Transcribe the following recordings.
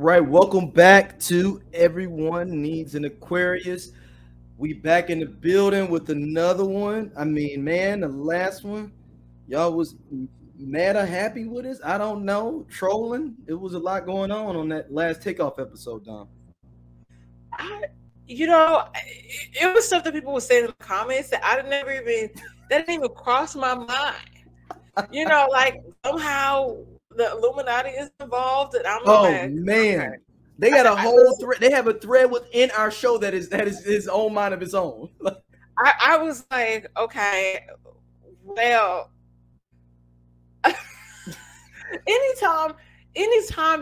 right, welcome back to Everyone Needs an Aquarius. We back in the building with another one. I mean, man, the last one, y'all was mad or happy with us. I don't know, trolling. It was a lot going on that last takeoff episode, Dom. You know, it was stuff that people were saying in the comments that I never even, that didn't even cross my mind. You know, like somehow the Illuminati is involved, and I'm like, man, they got a whole thread. They have a thread within our show that is his own mind of its own. I was like, okay, well, anytime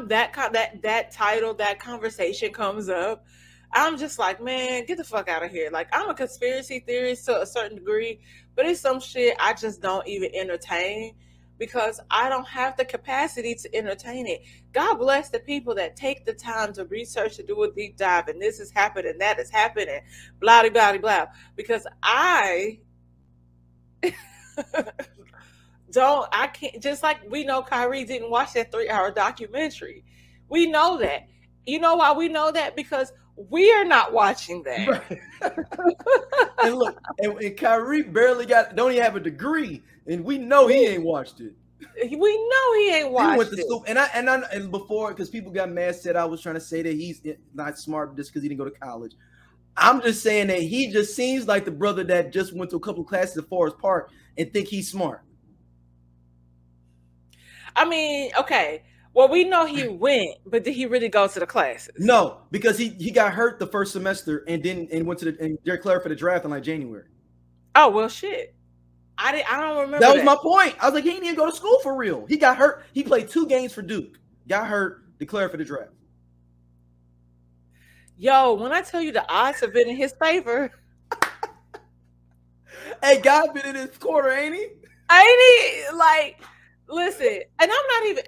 that title, that conversation comes up, I'm just like, man, get the fuck out of here. Like, I'm a conspiracy theorist to a certain degree, but it's some shit I just don't even entertain, because I don't have the capacity to entertain it. God bless the people that take the time to research, to do a deep dive, and this has happened and that has happened and blah, blah, blah, blah. Because I can't, just like we know Kyrie didn't watch that 3-hour documentary. We know that. You know why we know that? Because we are not watching that. Right. And look, and Kyrie don't even have a degree, and we know he ain't watched it. We know he ain't watched it. And before, because people got mad, said I was trying to say that he's not smart just because he didn't go to college. I'm just saying that he just seems like the brother that just went to a couple of classes at Forest Park and think he's smart. I mean, okay. Well, we know he went, but did he really go to the classes? No, because he got hurt the first semester and went to declared for the draft in like January. Oh well, shit. I don't remember. That was my point. I was like, he didn't even go to school for real. He got hurt. He played 2 games for Duke, got hurt, declared for the draft. Yo, when I tell you the odds have been in his favor, hey, God been in his corner, ain't he? Ain't he like? Listen, and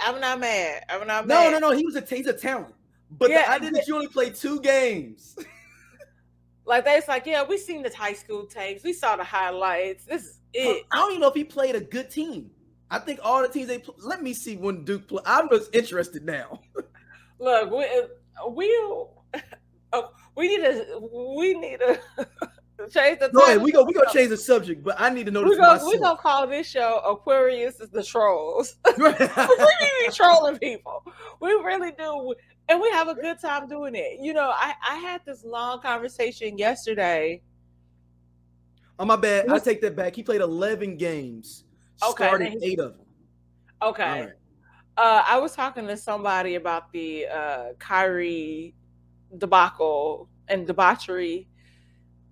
I'm not mad. No. He's a talent. But yeah, the idea that you only played 2 games. Like that's like, yeah, we seen the high school tapes. We saw the highlights. This is it. I don't even know if he played a good team. I think all the teams they play. Let me see when Duke played. I'm just interested now. Look, we need a change the topic. We gonna change the subject, but I need to know this. We're gonna call this show Aquarius is the Trolls. We be trolling people. We really do, and we have a good time doing it. You know, I had this long conversation yesterday. Oh my bad, I take that back. He played 11 games, okay, started 8 of them. Okay, right. I was talking to somebody about the Kyrie debacle and debauchery.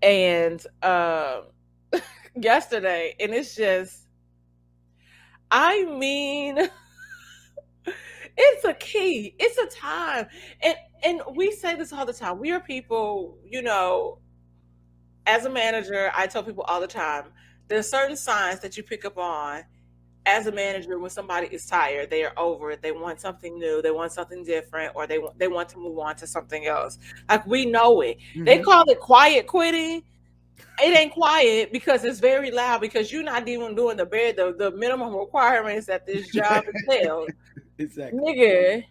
And yesterday, and it's just, I mean, it's a key, it's a time, and we say this all the time. We are people, you know. As a manager, I tell people all the time, there's certain signs that you pick up on as a manager when somebody is tired, they are over it, they want something new, they want something different, or they want to move on to something else. Like, we know it. Mm-hmm. They call it quiet quitting. It ain't quiet because it's very loud, because you're not even doing the minimum requirements that this job entails. Exactly. Nigga,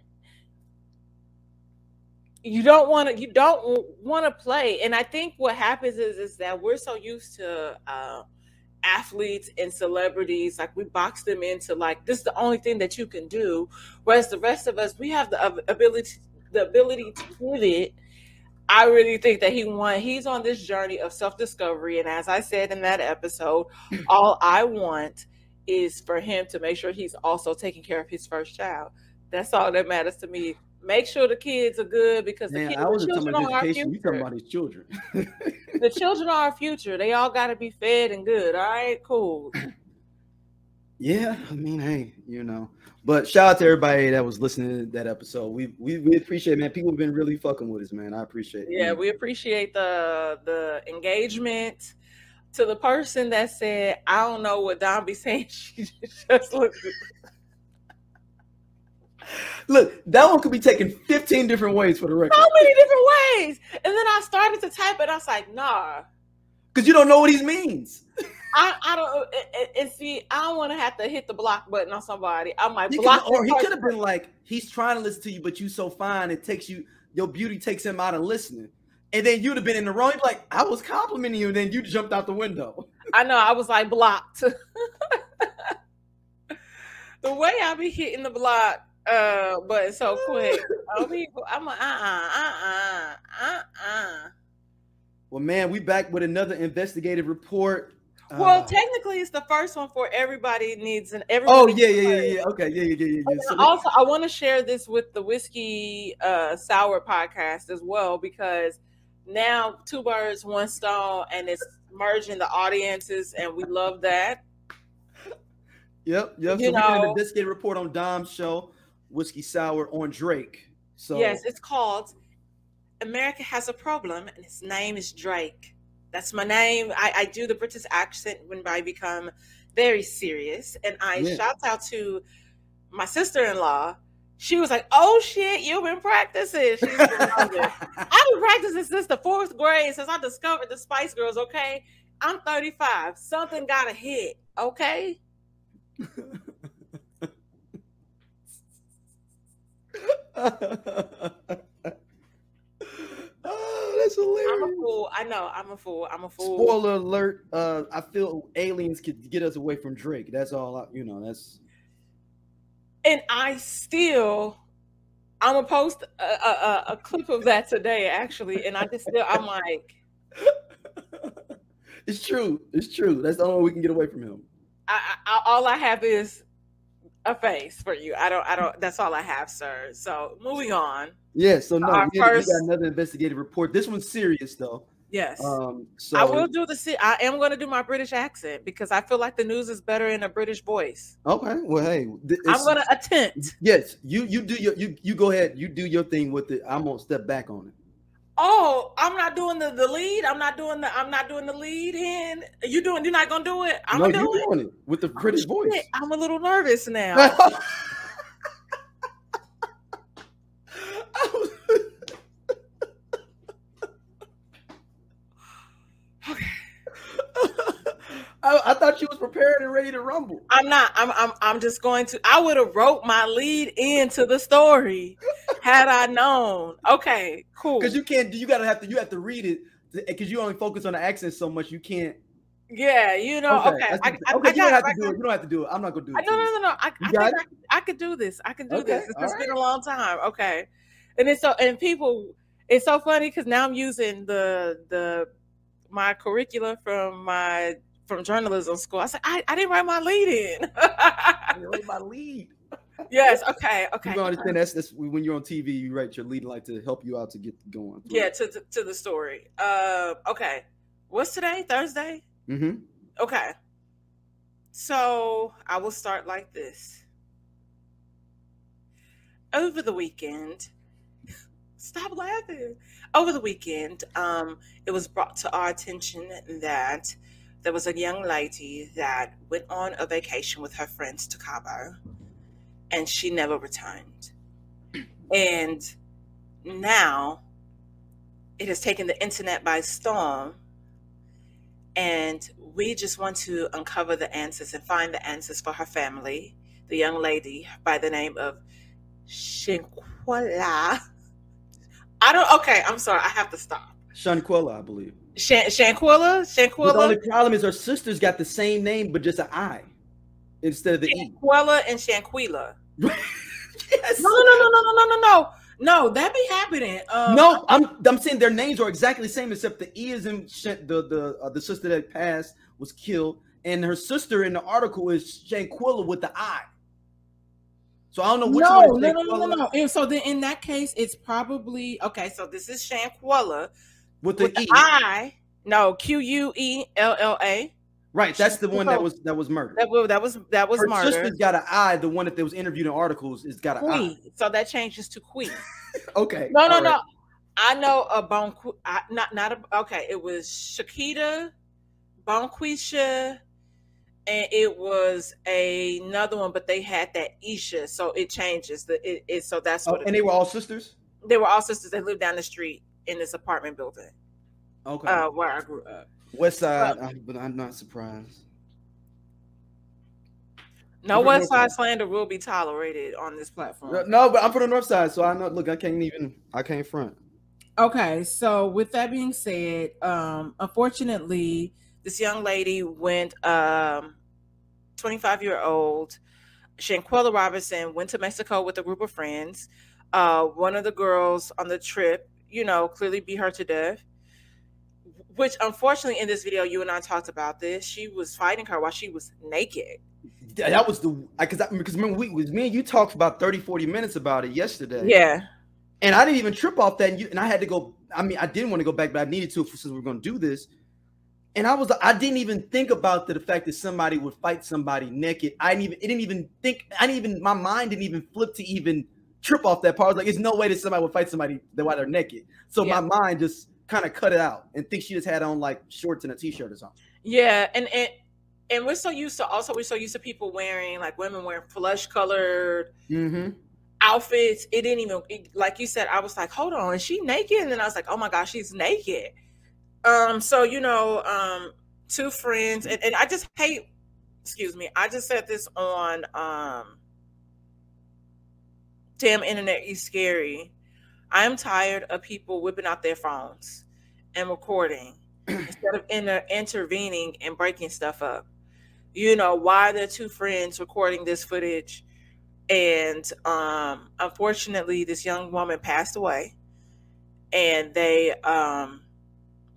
you don't want to play. And I think what happens is that we're so used to athletes and celebrities, like we box them into like, this is the only thing that you can do, whereas the rest of us, we have the ability to pivot. I really think that he's on this journey of self-discovery, and as I said in that episode, all I want is for him to make sure he's also taking care of his first child. That's all that matters to me. Make sure the kids are good, because the children are our future. You talking about his children. The children are our future. They all got to be fed and good. All right, cool. Yeah, I mean, hey, you know. But shout out to everybody that was listening to that episode. We appreciate it, man. People have been really fucking with us, man. I appreciate it. Yeah, we appreciate the engagement. To the person that said, I don't know what Dom be saying. She just looked good. Look, that one could be taken 15 different ways for the record. So many different ways. And then I started to type it. I was like, nah. Because you don't know what he means. I don't want to have to hit the block button on somebody. I might block. Or he could have been like, he's trying to listen to you, but you so fine, it takes you, your beauty takes him out of listening. And then you'd have been in the wrong. You'd be like, I was complimenting you, and then you jumped out the window. I know. I was like blocked. The way I be hitting the block button so quick. I'm like, Well, man, we back with another investigative report. Well, technically, it's the first one for everybody needs an everybody. Oh, yeah. Okay, yeah. So also, I want to share this with the Whiskey Sour podcast as well, because now two birds, one stone, and it's merging the audiences, and we love that. Yep. You so know, we're doing the Biscuit Report on Dom's show, Whiskey Sour on Drake. So yes, it's called America Has a Problem, and his name is Drake. That's my name. I do the British accent when I become very serious. And shout out to my sister-in-law. She was like, oh, shit, you've been practicing. She's been I've been practicing since the fourth grade, since I discovered the Spice Girls, okay? I'm 35. Something got a hit, okay? Oh, that's hilarious. I'm a fool. I know. I'm a fool. Spoiler alert. I feel aliens could get us away from Drake. That's all. And I'm going to post a clip of that today, actually. And I'm like. It's true. That's the only way we can get away from him. I all I have is a face for you. I don't, that's all I have, sir. So moving on. Yeah. So no, we got another investigative report. This one's serious though. Yes. So I am going to do my British accent because I feel like the news is better in a British voice. Okay. Well, hey, I'm going to attempt. Yes. You do your, you go ahead. You do your thing with it. I'm going to step back on it. Oh, I'm not doing the lead. I'm not doing the lead hand. You're not gonna do it. You're doing it with the British voice. I'm a little nervous now. Okay. I thought you was prepared and ready to rumble. I'm not. I'm just going to. I would have wrote my lead into the story had I known. Okay, cool. Because you can't. You have to read it because you only focus on the accent so much. You can't. Yeah, you know. Okay. You don't have to do it. I'm not gonna do it. No. I could do this. I can do this. It's been a long time. Okay. And it's so funny because now I'm using my curricula from journalism school. I said, I didn't write my lead in. I wrote my lead. Yes. Okay. You understand that's when you're on TV, you write your lead like to help you out to get going. Yeah. To the story. Okay. What's today? Thursday? Mm-hmm. Okay. So I will start like this. Over the weekend. Stop laughing. Over the weekend, it was brought to our attention that there was a young lady that went on a vacation with her friends to Cabo and she never returned. And now it has taken the internet by storm and we just want to uncover the answers and find the answers for her family, the young lady by the name of Shanquella. I'm sorry. I have to stop. Shanquella, I believe. Shanquella. The only problem is her sisters got the same name, but just an I instead of the E. Shanquella and Shanquella. Yes. No. That be happening. No, I'm saying their names are exactly the same, except the E is in the sister that passed was killed, and her sister in the article is Shanquella with the I. So I don't know which one. No. And so then in that case, it's probably okay. So this is Shanquella. With the E. Q-U-E-L-L-A. Right, that's the one that was murdered. That was her murdered. Her sister's got an I. The one that was interviewed in articles is got an I. So that changes to Queen. Okay. No. I know a it was Shakita, Bonquisha, and it was another one, but they had that Isha, so it changes. So that's what. They were all sisters. They were all sisters. They lived down the street in this apartment building, okay, where I grew up. West Side, I'm not surprised. No West Side slander will be tolerated on this platform. No, but I'm from the North Side, so I know. Look, I can't front. Okay, so with that being said, unfortunately, this young lady went, 25-year-old Shanquella Robinson went to Mexico with a group of friends. One of the girls on the trip, you know, clearly beat her to death, which unfortunately in this video, you and I talked about this. She was fighting her while she was naked. Yeah, that was the, because remember me and you talked about 30-40 minutes about it yesterday. Yeah. And I didn't even trip off that. And I had to go, I mean, I didn't want to go back, but I needed to since we were going to do this. And I didn't even think about the fact that somebody would fight somebody naked. My mind didn't even flip to even trip off that part. I was like, there's no way that somebody would fight somebody while they're naked. So yeah, my mind just kind of cut it out and think she just had on like shorts and a t-shirt or something. Yeah. And we're so used to people wearing, like women wearing flesh colored outfits. It didn't even, like you said, I was like, hold on, is she naked? And then I was like, oh my gosh, she's naked. So, you know, two friends, and I just hate, excuse me, I just said this on Damn Internet is Scary. I am tired of people whipping out their phones and recording instead of intervening and breaking stuff up. You know, why are there two friends recording this footage? And unfortunately, this young woman passed away, and they,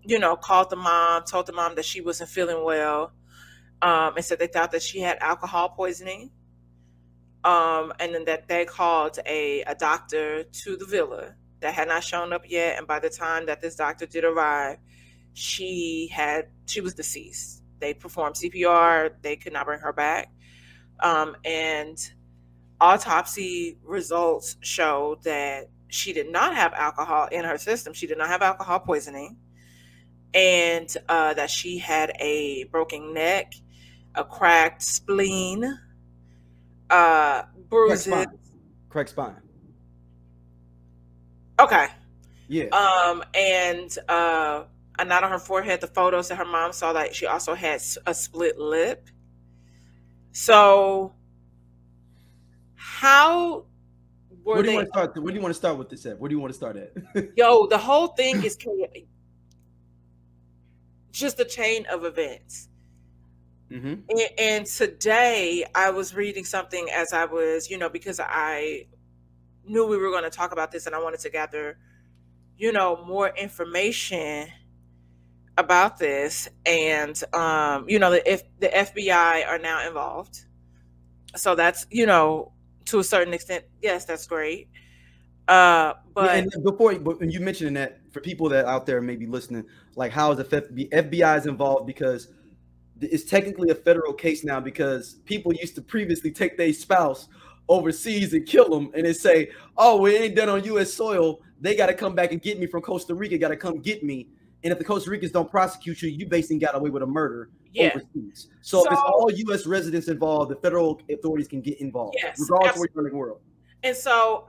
you know, called the mom, told the mom that she wasn't feeling well, and said they thought that she had alcohol poisoning, and then that they called a doctor to the villa that had not shown up yet, and by the time that this doctor did arrive, she was deceased. They performed CPR, they could not bring her back, and autopsy results showed that she did not have alcohol in her system. She did not have alcohol poisoning. And that she had a broken neck, a cracked spleen, bruises. Cracked spine. Okay. Yeah. A knot on her forehead. The photos that her mom saw, that she also had a split lip. So how... Where do you want to start? Where do you want to start with this at? Where do you want to start at? Yo, the whole thing is... just the chain of events. And today I was reading something as I was, you know, because I knew we were going to talk about this and I wanted to gather, you know, more information about this. And, you know, if the FBI are now involved, so that's, you know, to a certain extent, yes, that's great. But you mentioned that for people that out there may be listening, like how is the FBI is involved, because it's technically a federal case now, because people used to previously take their spouse overseas and kill them, and they say, oh, well, it ain't done on U.S. soil. They got to come back and get me from Costa Rica. Got to come get me. And if the Costa Ricans don't prosecute you, you basically got away with a murder overseas. So if it's all U.S. residents involved, the federal authorities can get involved, regardless of where you're in the world. And so,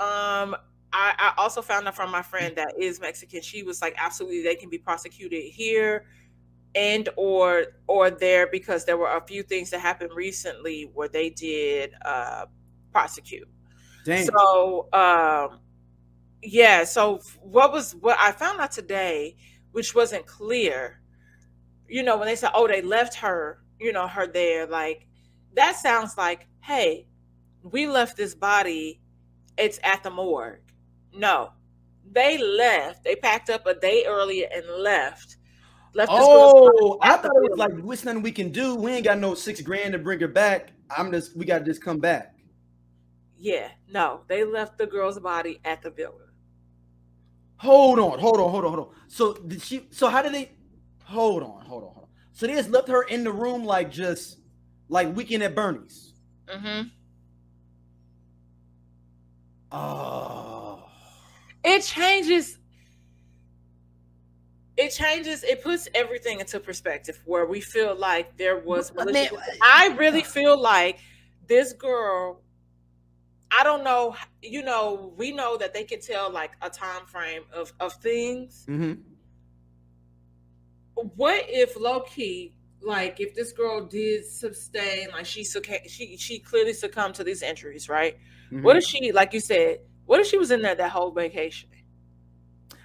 I also found out from my friend that is Mexican. She was like, absolutely, they can be prosecuted here and or there, because there were a few things that happened recently where they did prosecute. Dang. So, yeah. So what I found out today, which wasn't clear, you know, when they said, oh, they left her, you know, her there, like that sounds like, hey, we left this body. It's at the morgue. No, they left. They packed up a day earlier and left. Oh, I thought it was like, there's nothing we can do. We ain't got no $6,000 to bring her back. We got to just come back. Yeah, no, they left the girl's body at the villa. Hold on. So did she? So how did they? Hold on. So they just left her in the room, like just like Weekend at Bernie's. Oh, it changes. It puts everything into perspective, where we feel like there was. I really feel like this girl, I don't know, you know, we know that they can tell like a time frame of things. what if low-key, like, if this girl did sustain, like, she clearly succumbed to these injuries, right? Mm-hmm. What if she, like you said, what if she was in there that whole vacation?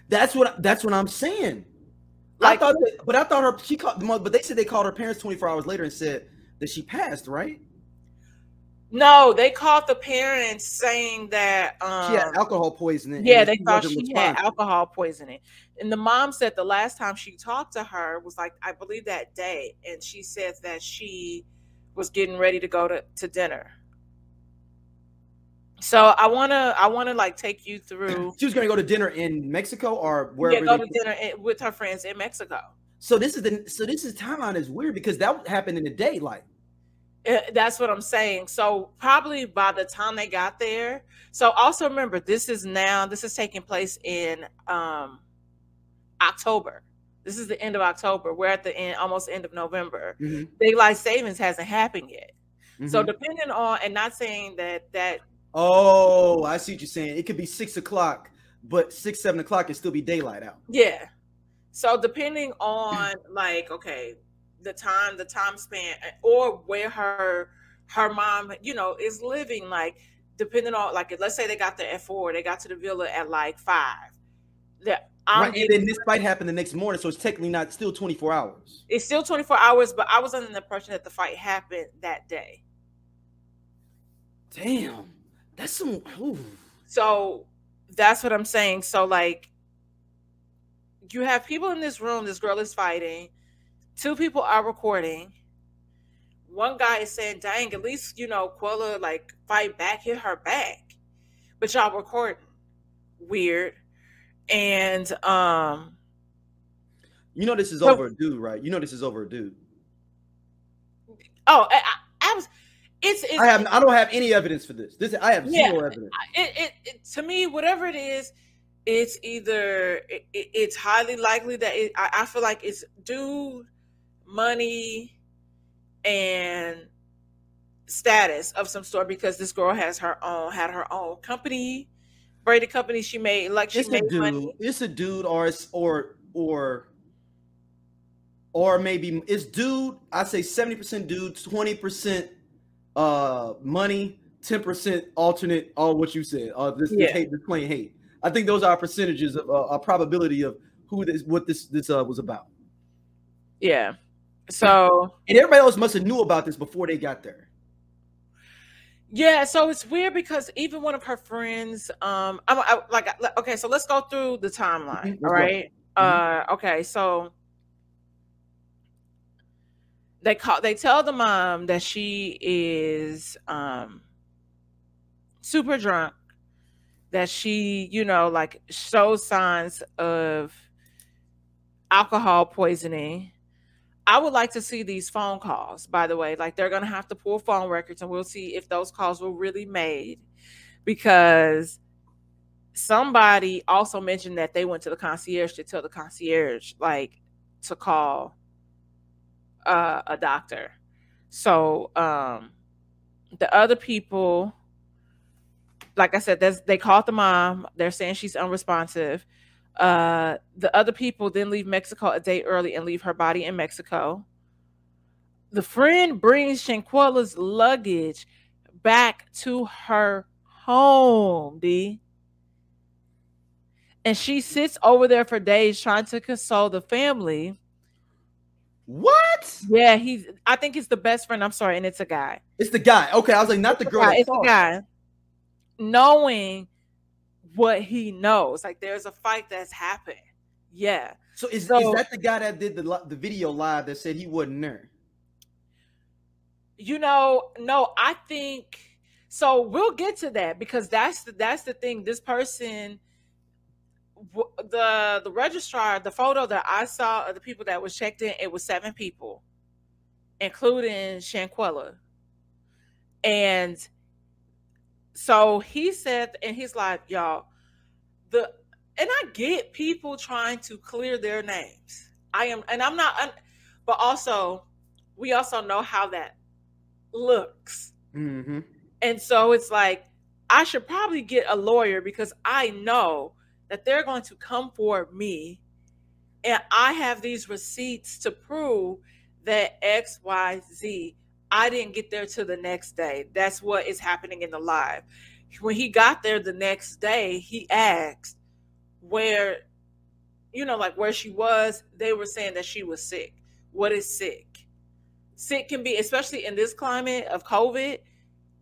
That's what I'm saying. Like, I thought they said they called her parents 24 hours later and said that she passed, right? No, they called the parents saying that she had alcohol poisoning. Yeah, they thought she had alcohol poisoning. And the mom said the last time she talked to her was, like, I believe that day. And she said that she was getting ready to go to dinner. So I wanna like take you through. She was gonna go to dinner in Mexico or wherever. Yeah, go to dinner with her friends in Mexico. So this timeline is weird because that happened in the daylight. That's what I'm saying. So probably by the time they got there. So also remember, this is taking place in October. This is the end of October. We're at the end, almost end of November. Mm-hmm. Daylight savings hasn't happened yet. Mm-hmm. So depending on, and not saying that. Oh, I see what you're saying. It could be 6 o'clock, but 6, 7 o'clock it still be daylight out. Yeah. So depending on like, okay, the time span or where her mom, you know, is living, like depending on, like, let's say they got there at 4, they got to the villa at like 5. Right, and then this fight happened the next morning, so it's technically not still 24 hours. It's still 24 hours, but I was under the impression that the fight happened that day. Damn. That's some. Ooh. So that's what I'm saying. So, like, you have people in this room. This girl is fighting. 2 people are recording. 1 guy is saying, "Dang, at least you know, Quella, like, fight back, hit her back." But y'all recording, weird. And you know, this is overdue, right? You know, this is overdue. Oh, I was. I don't have any evidence for this. I have zero evidence. To me, whatever it is, it's either it's highly likely that I feel like it's due money and status of some sort because this girl had her own company, braided company. She made money. It's a dude, or maybe it's dude. I say 70% dude, 20%. Money, 10% alternate, all what you said. This plain hate. I think those are percentages of a probability of what this was about. Yeah. So and everybody else must have knew about this before they got there. Yeah. So it's weird because even one of her friends, okay. So let's go through the timeline. Mm-hmm. All right. Mm-hmm. Okay. So. They tell the mom that she is super drunk, that she, you know, like shows signs of alcohol poisoning. I would like to see these phone calls, by the way. Like, they're going to have to pull phone records, and we'll see if those calls were really made, because somebody also mentioned that they went to the concierge to tell the concierge, like, to call a doctor. So the other people, like I said, they called the mom. They're saying she's unresponsive. The other people then leave Mexico a day early and leave her body in Mexico. The friend brings Shanquella's luggage back to her home, and she sits over there for days trying to console the family. What? Yeah, I think it's the best friend. I'm sorry, and it's a guy. It's the guy. Okay, I was like, not the girl. It's the guy. Knowing what he knows, like there's a fight that's happened. Yeah. So is that the guy that did the video live that said he wasn't there? You know, no, I think so. We'll get to that because that's the thing. This person. The registrar, the photo that I saw of the people that was checked in, it was 7 people, including Shanquella. And so he said, and he's like, y'all, and I get people trying to clear their names. But also, we also know how that looks. Mm-hmm. And so it's like, I should probably get a lawyer because I know that they're going to come for me and I have these receipts to prove that X, Y, Z, I didn't get there till the next day. That's what is happening in the live. When he got there the next day, he asked where, you know, like where she was. They were saying that she was sick. What is sick? Sick can be, especially in this climate of COVID,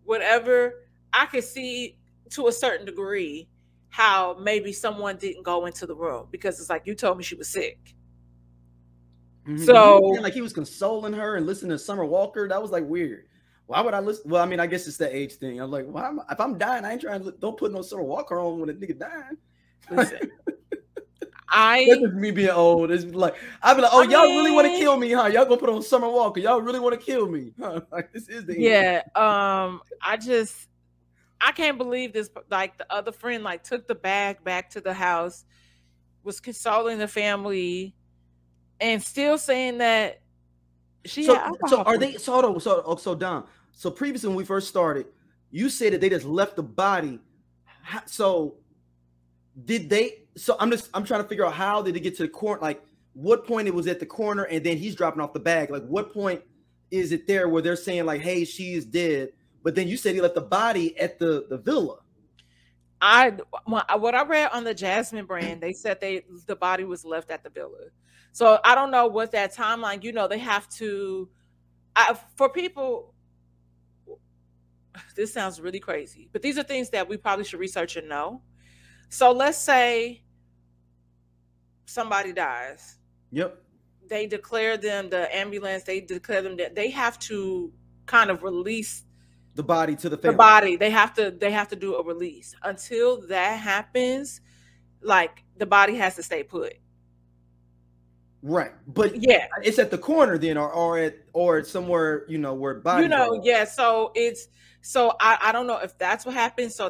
whatever, I could see to a certain degree how maybe someone didn't go into the room, because it's like, you told me she was sick. Mm-hmm. So like he was consoling her and listening to Summer Walker. That was like weird. Why would I listen? Well, I mean, I guess it's the age thing. I'm like, why am I, if I'm dying, I ain't trying to, don't put no Summer Walker on when a nigga dying. Listen, that's me being old. It's like, I'd be like, oh, y'all really want to kill me, huh? Y'all gonna put on Summer Walker. Y'all really want to kill me, huh? Like, this is the end. Yeah. I can't believe this. Like, the other friend, like, took the bag back to the house, was consoling the family, and still saying that she. So, Dom, so previously when we first started, you said that they just left the body. So did they? So I'm trying to figure out, how did it get to the corner? Like, what point it was at the corner, and then he's dropping off the bag. Like, what point is it there where they're saying like, hey, she is dead? But then you said he left the body at the villa. What I read on the Jasmine brand, they said the body was left at the villa. So I don't know what that timeline, you know, they have to, for people, this sounds really crazy, but these are things that we probably should research and know. So let's say somebody dies. Yep. They declare them, the ambulance, they declare them that they have to kind of release the body to the family. The body, they have to do a release. Until that happens, like, the body has to stay put. Right, but yeah, it's at the corner then, or somewhere, you know, where body. You know, goes. Yeah. So it's I don't know if that's what happened. So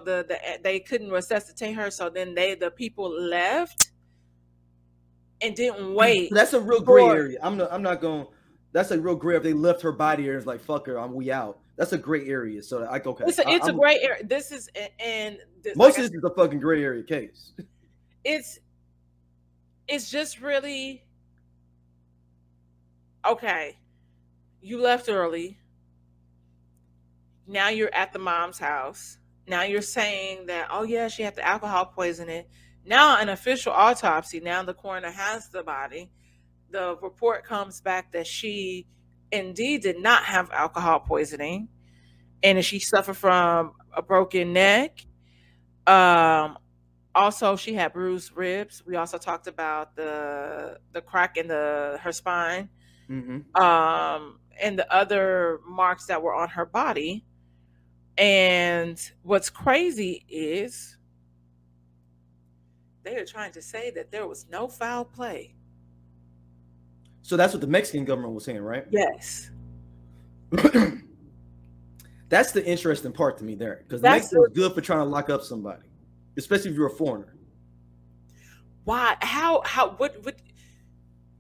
they couldn't resuscitate her. So then the people left and didn't wait. So that's a real gray area. I'm not going. That's a real gray. If they left her body there, it's like, fuck her, we out. That's a gray area. So like, okay, it's a gray area. This is most of this is a fucking gray area case. It's just really. Okay, you left early. Now you're at the mom's house. Now you're saying that, oh yeah, she had the alcohol poisoning. Now an official autopsy. Now the coroner has the body. The report comes back that she indeed did not have alcohol poisoning, and she suffered from a broken neck. Also, she had bruised ribs. We also talked about the crack in her spine. Mm-hmm. And the other marks that were on her body. And what's crazy is they are trying to say that there was no foul play. So that's what the Mexican government was saying, right? Yes. That's the interesting part to me there, because the Mexicans are good for trying to lock up somebody, especially if you're a foreigner. Why? What?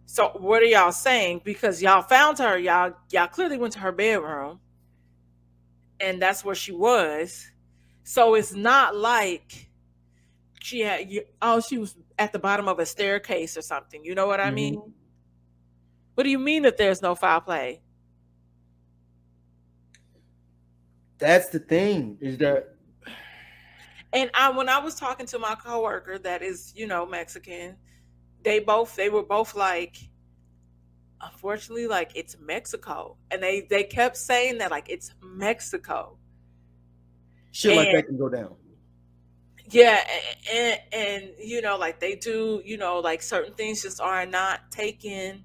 So what are y'all saying? Because y'all found her, y'all clearly went to her bedroom, and that's where she was. So it's not like she was at the bottom of a staircase or something. You know what I mean? Mm-hmm. What do you mean that there's no foul play? That's the thing, is that. And when I was talking to my coworker that is, you know, Mexican, they were both like, unfortunately, like, it's Mexico. And they kept saying that, like, it's Mexico. Shit like that can go down. Yeah. And, you know, like, they do, you know, like, certain things just are not taken,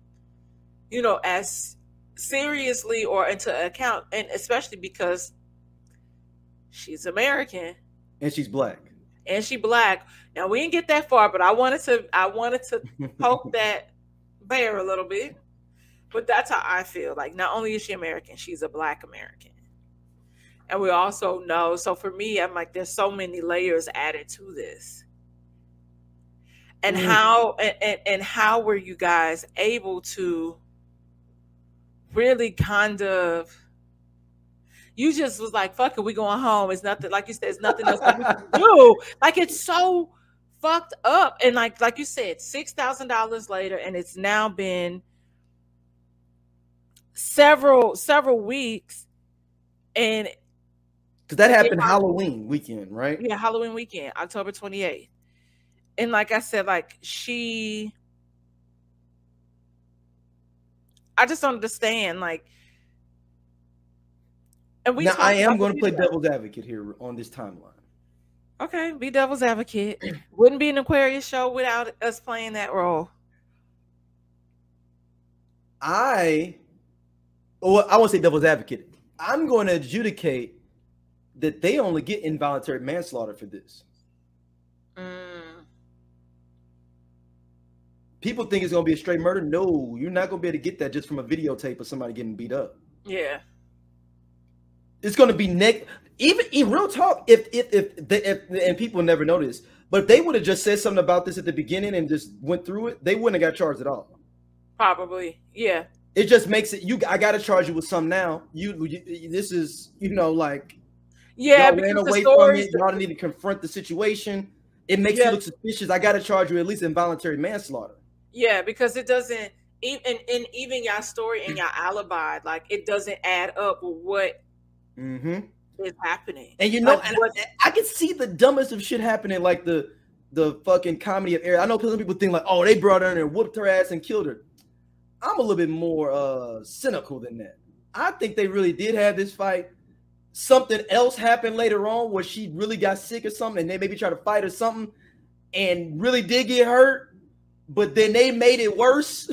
you know, as seriously or into account. And especially because she's American. And she's black. And she black. Now we didn't get that far, but I wanted to poke that bear a little bit. But that's how I feel. Like, not only is she American, she's a black American. And we also know, so for me, I'm like, there's so many layers added to this. And how were you guys able to really kind of, you just was like, fuck it, we going home. It's nothing, like you said, it's nothing else that we can do. Like, it's so fucked up. And like you said, $6,000 later, and it's now been several weeks. And because that happened Halloween weekend, right? Yeah, Halloween weekend, October 28th. And like I said, like I just don't understand. Like, and now I am going to play devil's advocate here on this timeline. Okay, be devil's advocate. Wouldn't be an Aquarius show without us playing that role. I won't say devil's advocate. I'm going to adjudicate that they only get involuntary manslaughter for this. People think it's going to be a straight murder. No, you're not going to be able to get that just from a videotape of somebody getting beat up. Yeah. It's going to be even real talk. If people never notice, but if they would have just said something about this at the beginning and just went through it, they wouldn't have got charged at all. Probably. Yeah. It just makes it, I got to charge you with something now. This is, like, yeah, y'all ran away from it. Y'all didn't even confront the situation. It makes you look suspicious. I got to charge you at least involuntary manslaughter. Yeah, because it doesn't even your story and your alibi, like it doesn't add up with what is happening. And I can see the dumbest of shit happening, like the fucking comedy of error. I know some people think like, oh, they brought her in and whooped her ass and killed her. I'm a little bit more cynical than that. I think they really did have this fight. Something else happened later on where she really got sick or something, and they maybe tried to fight or something, and really did get hurt. But then they made it worse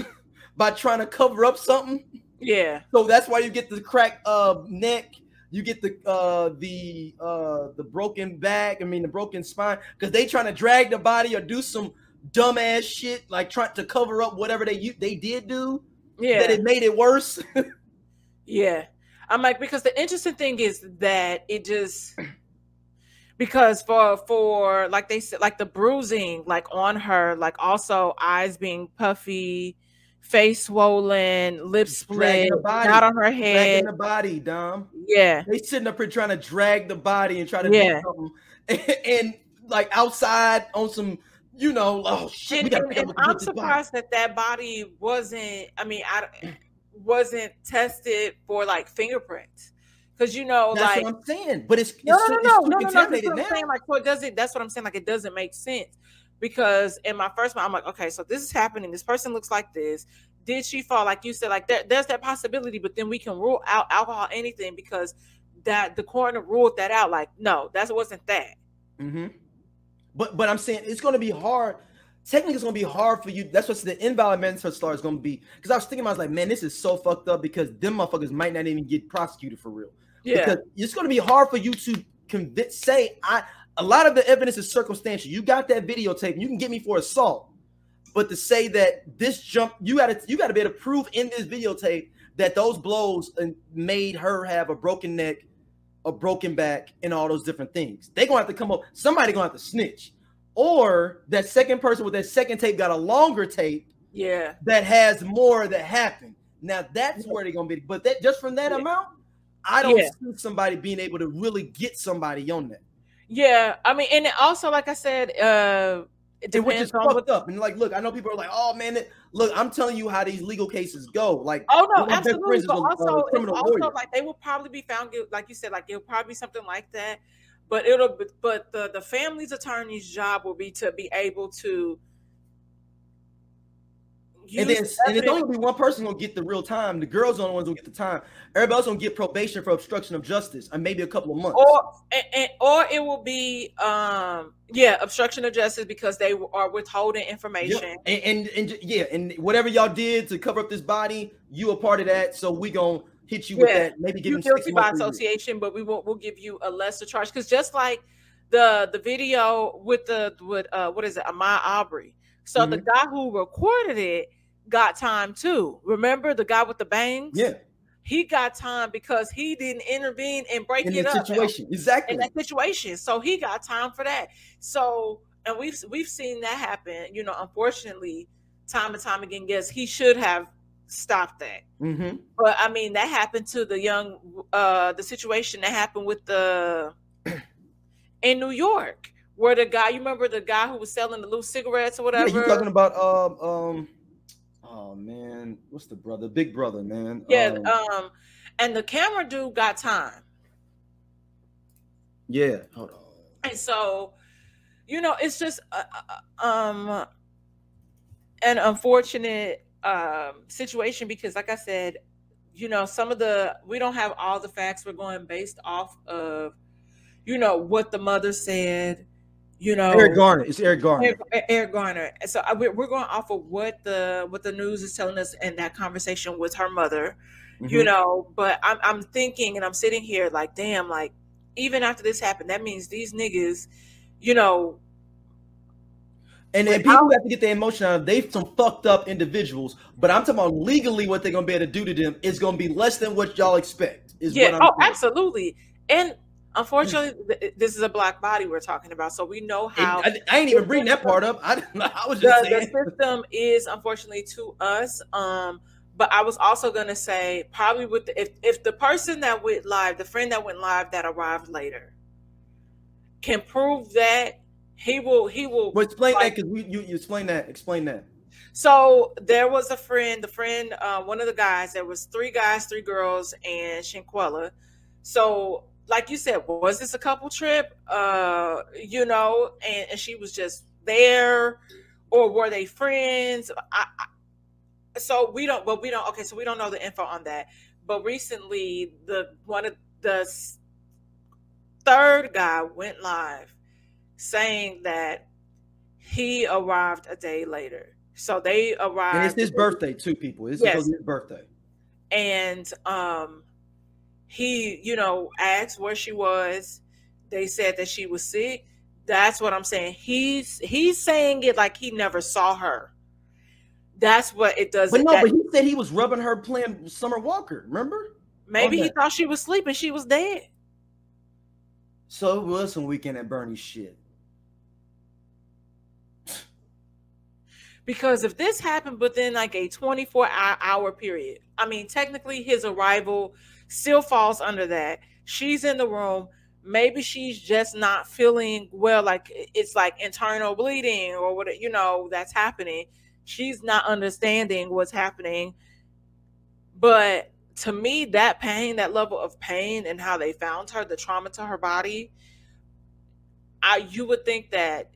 by trying to cover up something. Yeah. So that's why you get the cracked neck, you get the broken back. I mean, the broken spine, because they trying to drag the body or do some dumbass shit, like trying to cover up whatever they did do. Yeah. That it made it worse. Yeah. I'm like, because the interesting thing is that it just, because for like they said, like the bruising, like on her, like also eyes being puffy, face swollen, lips split, not on her head, dragging the body, Dom. Yeah, they sitting up here trying to drag the body and try to do something, and like outside on some, oh shit. And I'm surprised that body wasn't. I mean, wasn't tested for like fingerprints, because that's like what I'm saying. But it's saying, like, so it doesn't. That's what I'm saying. Like, it doesn't make sense, because in my first one, I'm like, okay, so this is happening. This person looks like this. Did she fall? Like you said, like there's that possibility, but then we can rule out alcohol, anything, because that the coroner ruled that out. Like, no, that wasn't that. But I'm saying it's going to be hard. Technically, it's going to be hard for you. That's what the invalid manslaughter is going to be. Because I was thinking, I was like, man, this is so fucked up, because them motherfuckers might not even get prosecuted for real. Yeah. Because it's going to be hard for you to convince, a lot of the evidence is circumstantial. You got that videotape and you can get me for assault. But to say that this jump, you got to be able to prove in this videotape that those blows made her have a broken neck, a broken back, and all those different things. They're going to have to come up. Somebody going to have to snitch. Or that second person with that second tape got a longer tape, that has more that happened. Now that's where they're gonna be. But that just from that amount, I don't see somebody being able to really get somebody on that. Yeah, I mean, and also like I said, it depends on fucked up. And like, look, I know people are like, oh man, look, I'm telling you how these legal cases go. Like, oh no, absolutely. But also, like they will probably be found, like you said, like it'll probably be something like that. But the family's attorney's job will be to be able to use, and it's only gonna be one person gonna get the real time. The girls are the ones who get the time. Everybody else gonna get probation for obstruction of justice, and maybe a couple of months. Or it will be obstruction of justice, because they are withholding information. Yeah. And whatever y'all did to cover up this body, you a part of that. So we gonna hit you with that. Maybe give you guilty by association, but we'll give you a lesser charge, because just like the video with what is it, Ahmaud Arbery. So the guy who recorded it got time too. Remember the guy with the bangs? Yeah, he got time because he didn't intervene and break it up. Exactly in that situation. So he got time for that. So and we've seen that happen. Unfortunately, time and time again. Yes, he should have stop that. But I mean, that happened to the young, the situation that happened with in New York, where the guy, you remember the guy who was selling the loose cigarettes or whatever? Yeah, you're talking about oh man, what's the brother? Big Brother, man. Yeah, and the camera dude got time. Yeah, hold on. And so, you know, it's just an unfortunate situation because, like I said, you know, some of the, we don't have all the facts. We're going based off of, you know, what the mother said, you know. Eric Garner. It's Eric Garner. Eric Garner. And so we're going off of what the news is telling us in that conversation with her mother, mm-hmm. you know. But I'm thinking, and I'm sitting here like, damn, like, even after this happened, that means these niggas, you know. And then people have to get their emotion out of. They've some fucked up individuals, but I'm talking about legally what they're going to be able to do to them is going to be less than what y'all expect. Is yeah, what I'm absolutely. And unfortunately, this is a black body we're talking about, so we know how. I ain't even bring that part up. I was just saying. The system is unfortunately to us. But I was also going to say probably with the, if the person that went live, the friend that went live that arrived later, can prove that. He will. Well, explain that because you explain that. Explain that. So there was a friend, one of the guys, there was 3 guys, 3 girls, and Shanquella. So like you said, was this a couple trip? You know, and she was just there, or were they friends? So we don't know the info on that. But recently, the third guy went live, saying that he arrived a day later. So they arrived. And it's his birthday too, people. It's yes. his birthday. And he, you know, asked where she was. They said that she was sick. That's what I'm saying. He's saying it like he never saw her. That's what it does. But no, but he said he was rubbing her playing Summer Walker, remember? Maybe he thought she was sleeping. She was dead. So it was some Weekend at Bernie's shit. Because if this happened within like a 24-hour period, I mean, technically his arrival still falls under that. She's in the room. Maybe she's just not feeling well. Like it's like internal bleeding or what, you know, that's happening. She's not understanding what's happening. But to me, that pain, that level of pain and how they found her, the trauma to her body, you would think that.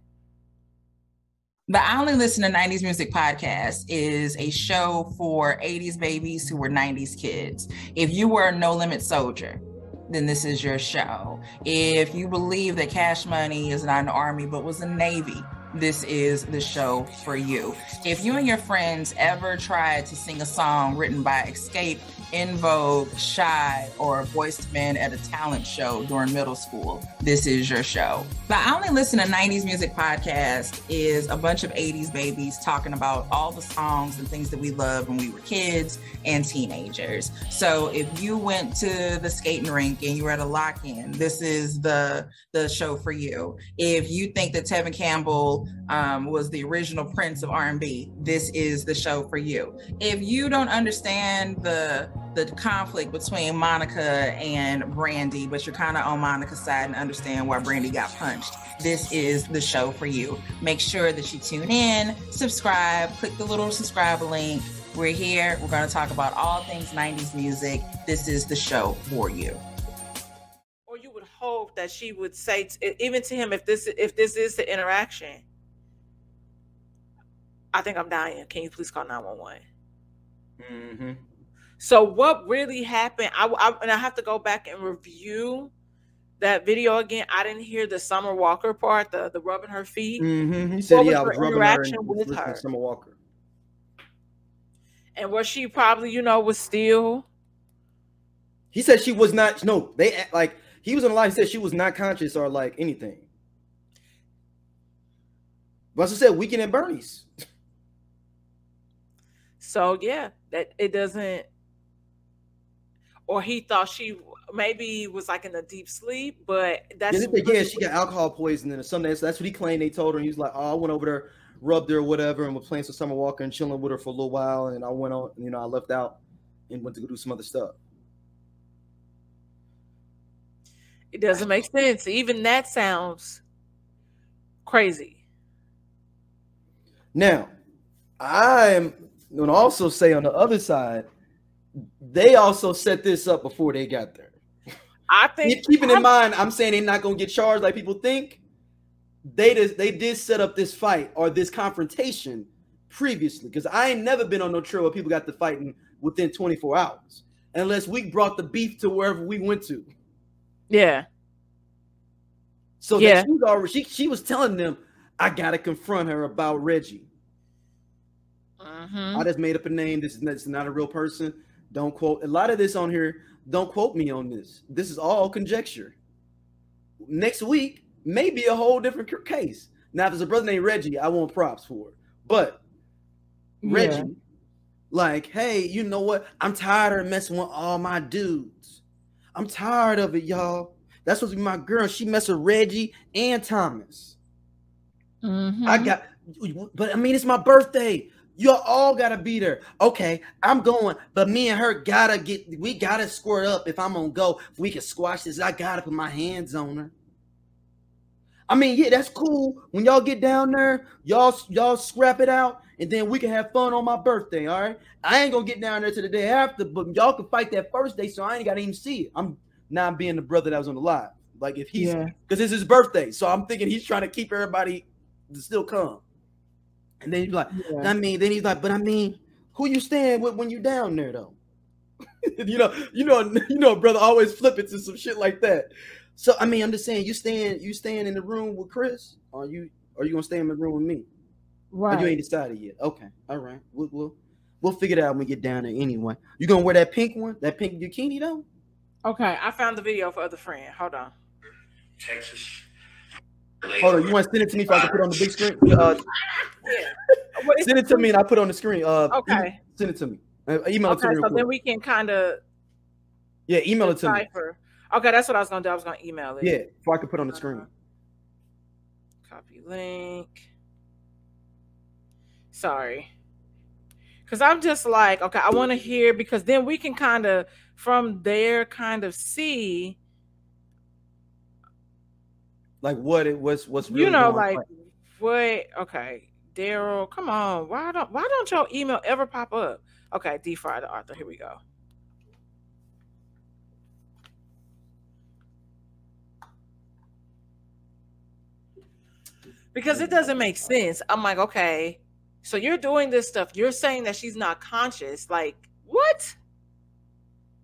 The I Only Listen to 90s Music podcast is a show for 80s babies who were 90s kids. If you were a No Limit soldier, then this is your show. If you believe that Cash Money is not an army, but was a Navy, this is the show for you. If you and your friends ever tried to sing a song written by Escape, In Vogue, Shy, or voiced men at a talent show during middle school, this is your show. The I Only Listen to 90s Music podcast is a bunch of 80s babies talking about all the songs and things that we loved when we were kids and teenagers. So if you went to the skating rink and you were at a lock-in, this is the show for you. If you think that Tevin Campbell was the original prince of R&B, this is the show for you. If you don't understand the conflict between Monica and Brandy, but you're kind of on Monica's side and understand why Brandy got punched, this is the show for you. Make sure that you tune in, subscribe, click the little subscribe link. We're here. We're going to talk about all things 90s music. This is the show for you. Hope that she would say even to him, if this is the interaction, I think I'm dying, can you please call 911? Mm-hmm. So what really happened, I have to go back and review that video again. I didn't hear the Summer Walker part, the rubbing her feet. Mm-hmm. He said, what was I was her rubbing interaction her with her, Summer Walker, and where she probably, you know, was still, he said she was not, no, they like, he was in a life, he said she was not conscious or like anything. But as I said, Weekend at Bernie's. So yeah, that it doesn't, or he thought she maybe was like in a deep sleep, but that's again, she got alcohol poisoning or something. So that's what he claimed they told her. And he was like, oh, I went over there, rubbed her or whatever, and was playing some Summer Walker and chilling with her for a little while. And I went on, you know, I left out and went to go do some other stuff. It doesn't make sense. Even that sounds crazy. Now, I'm going to also say on the other side, they also set this up before they got there. I think keeping in mind, I'm saying they're not going to get charged like people think. They did set up this fight or this confrontation previously, because I ain't never been on no trail where people got to fighting within 24 hours unless we brought the beef to wherever we went to. Yeah. So yeah, she was already, she was telling them, I got to confront her about Reggie. I just made up a name. This is not a real person. Don't quote a lot of this on here. Don't quote me on this. This is all conjecture. Next week, maybe a whole different case. Now, if there's a brother named Reggie, I want props for it. But yeah. Reggie, like, hey, you know what? I'm tired of messing with all my dudes. I'm tired of it, y'all. That's supposed to be my girl. She messed with Reggie and Thomas. But I mean, it's my birthday. You all gotta be there. Okay, I'm going, but me and her we gotta squirt up. If I'm gonna go, if we can squash this, I gotta put my hands on her. I mean, yeah, that's cool. When y'all get down there, y'all scrap it out, and then we can have fun on my birthday, all right? I ain't gonna get down there till the day after, but y'all can fight that first day, so I ain't gotta even see it. I'm being the brother that was on the live. Like, if he's, because it's his birthday, so I'm thinking he's trying to keep everybody to still come. And then he's like, but I mean, who you stand with when you down there though? you know, brother always flip it to some shit like that. So I mean, I'm just saying, you staying in the room with Chris, or are you gonna stay in the room with me? Right. Or you ain't decided yet. Okay, all right. We'll figure it out when we get down there anyway. You gonna wear that pink one, that pink bikini though? Okay, I found the video for other friend. Hold on. Texas. Hold on, you want to send it to me so I can put it on the big screen? Send it to me and I put it on the screen. Okay. Send it to me. Email it to me. Okay, so then we can kind of... Yeah, email it to me. Okay, that's what I was going to do. I was going to email it. Yeah, so I can put it on the screen. Copy link. Sorry. Because I'm just like, okay, I want to hear, because then we can kind of, from there, kind of see... Like what's really, you know, like what? Okay, Daryl, come on. Why don't your email ever pop up? Okay, D-Fry the author. Here we go. Because it doesn't make sense. I'm like, okay, so you're doing this stuff. You're saying that she's not conscious. Like what?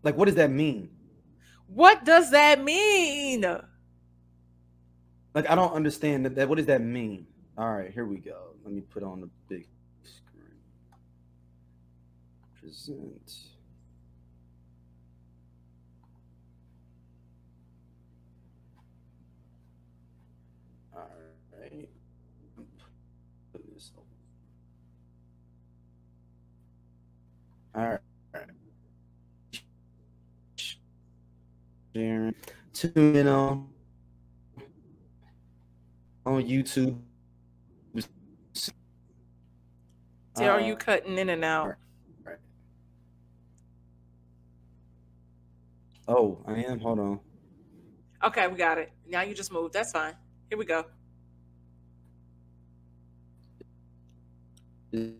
Like what does that mean? What does that mean? Like, I don't understand that. What does that mean? All right, here we go. Let me put on the big screen. Present. All right. Put this over. All right. Sharing. 2 minutes on. On YouTube. Are you cutting in and out? Right. Oh, I am. Hold on. Okay, we got it. Now you just moved. That's fine. Here we go. Of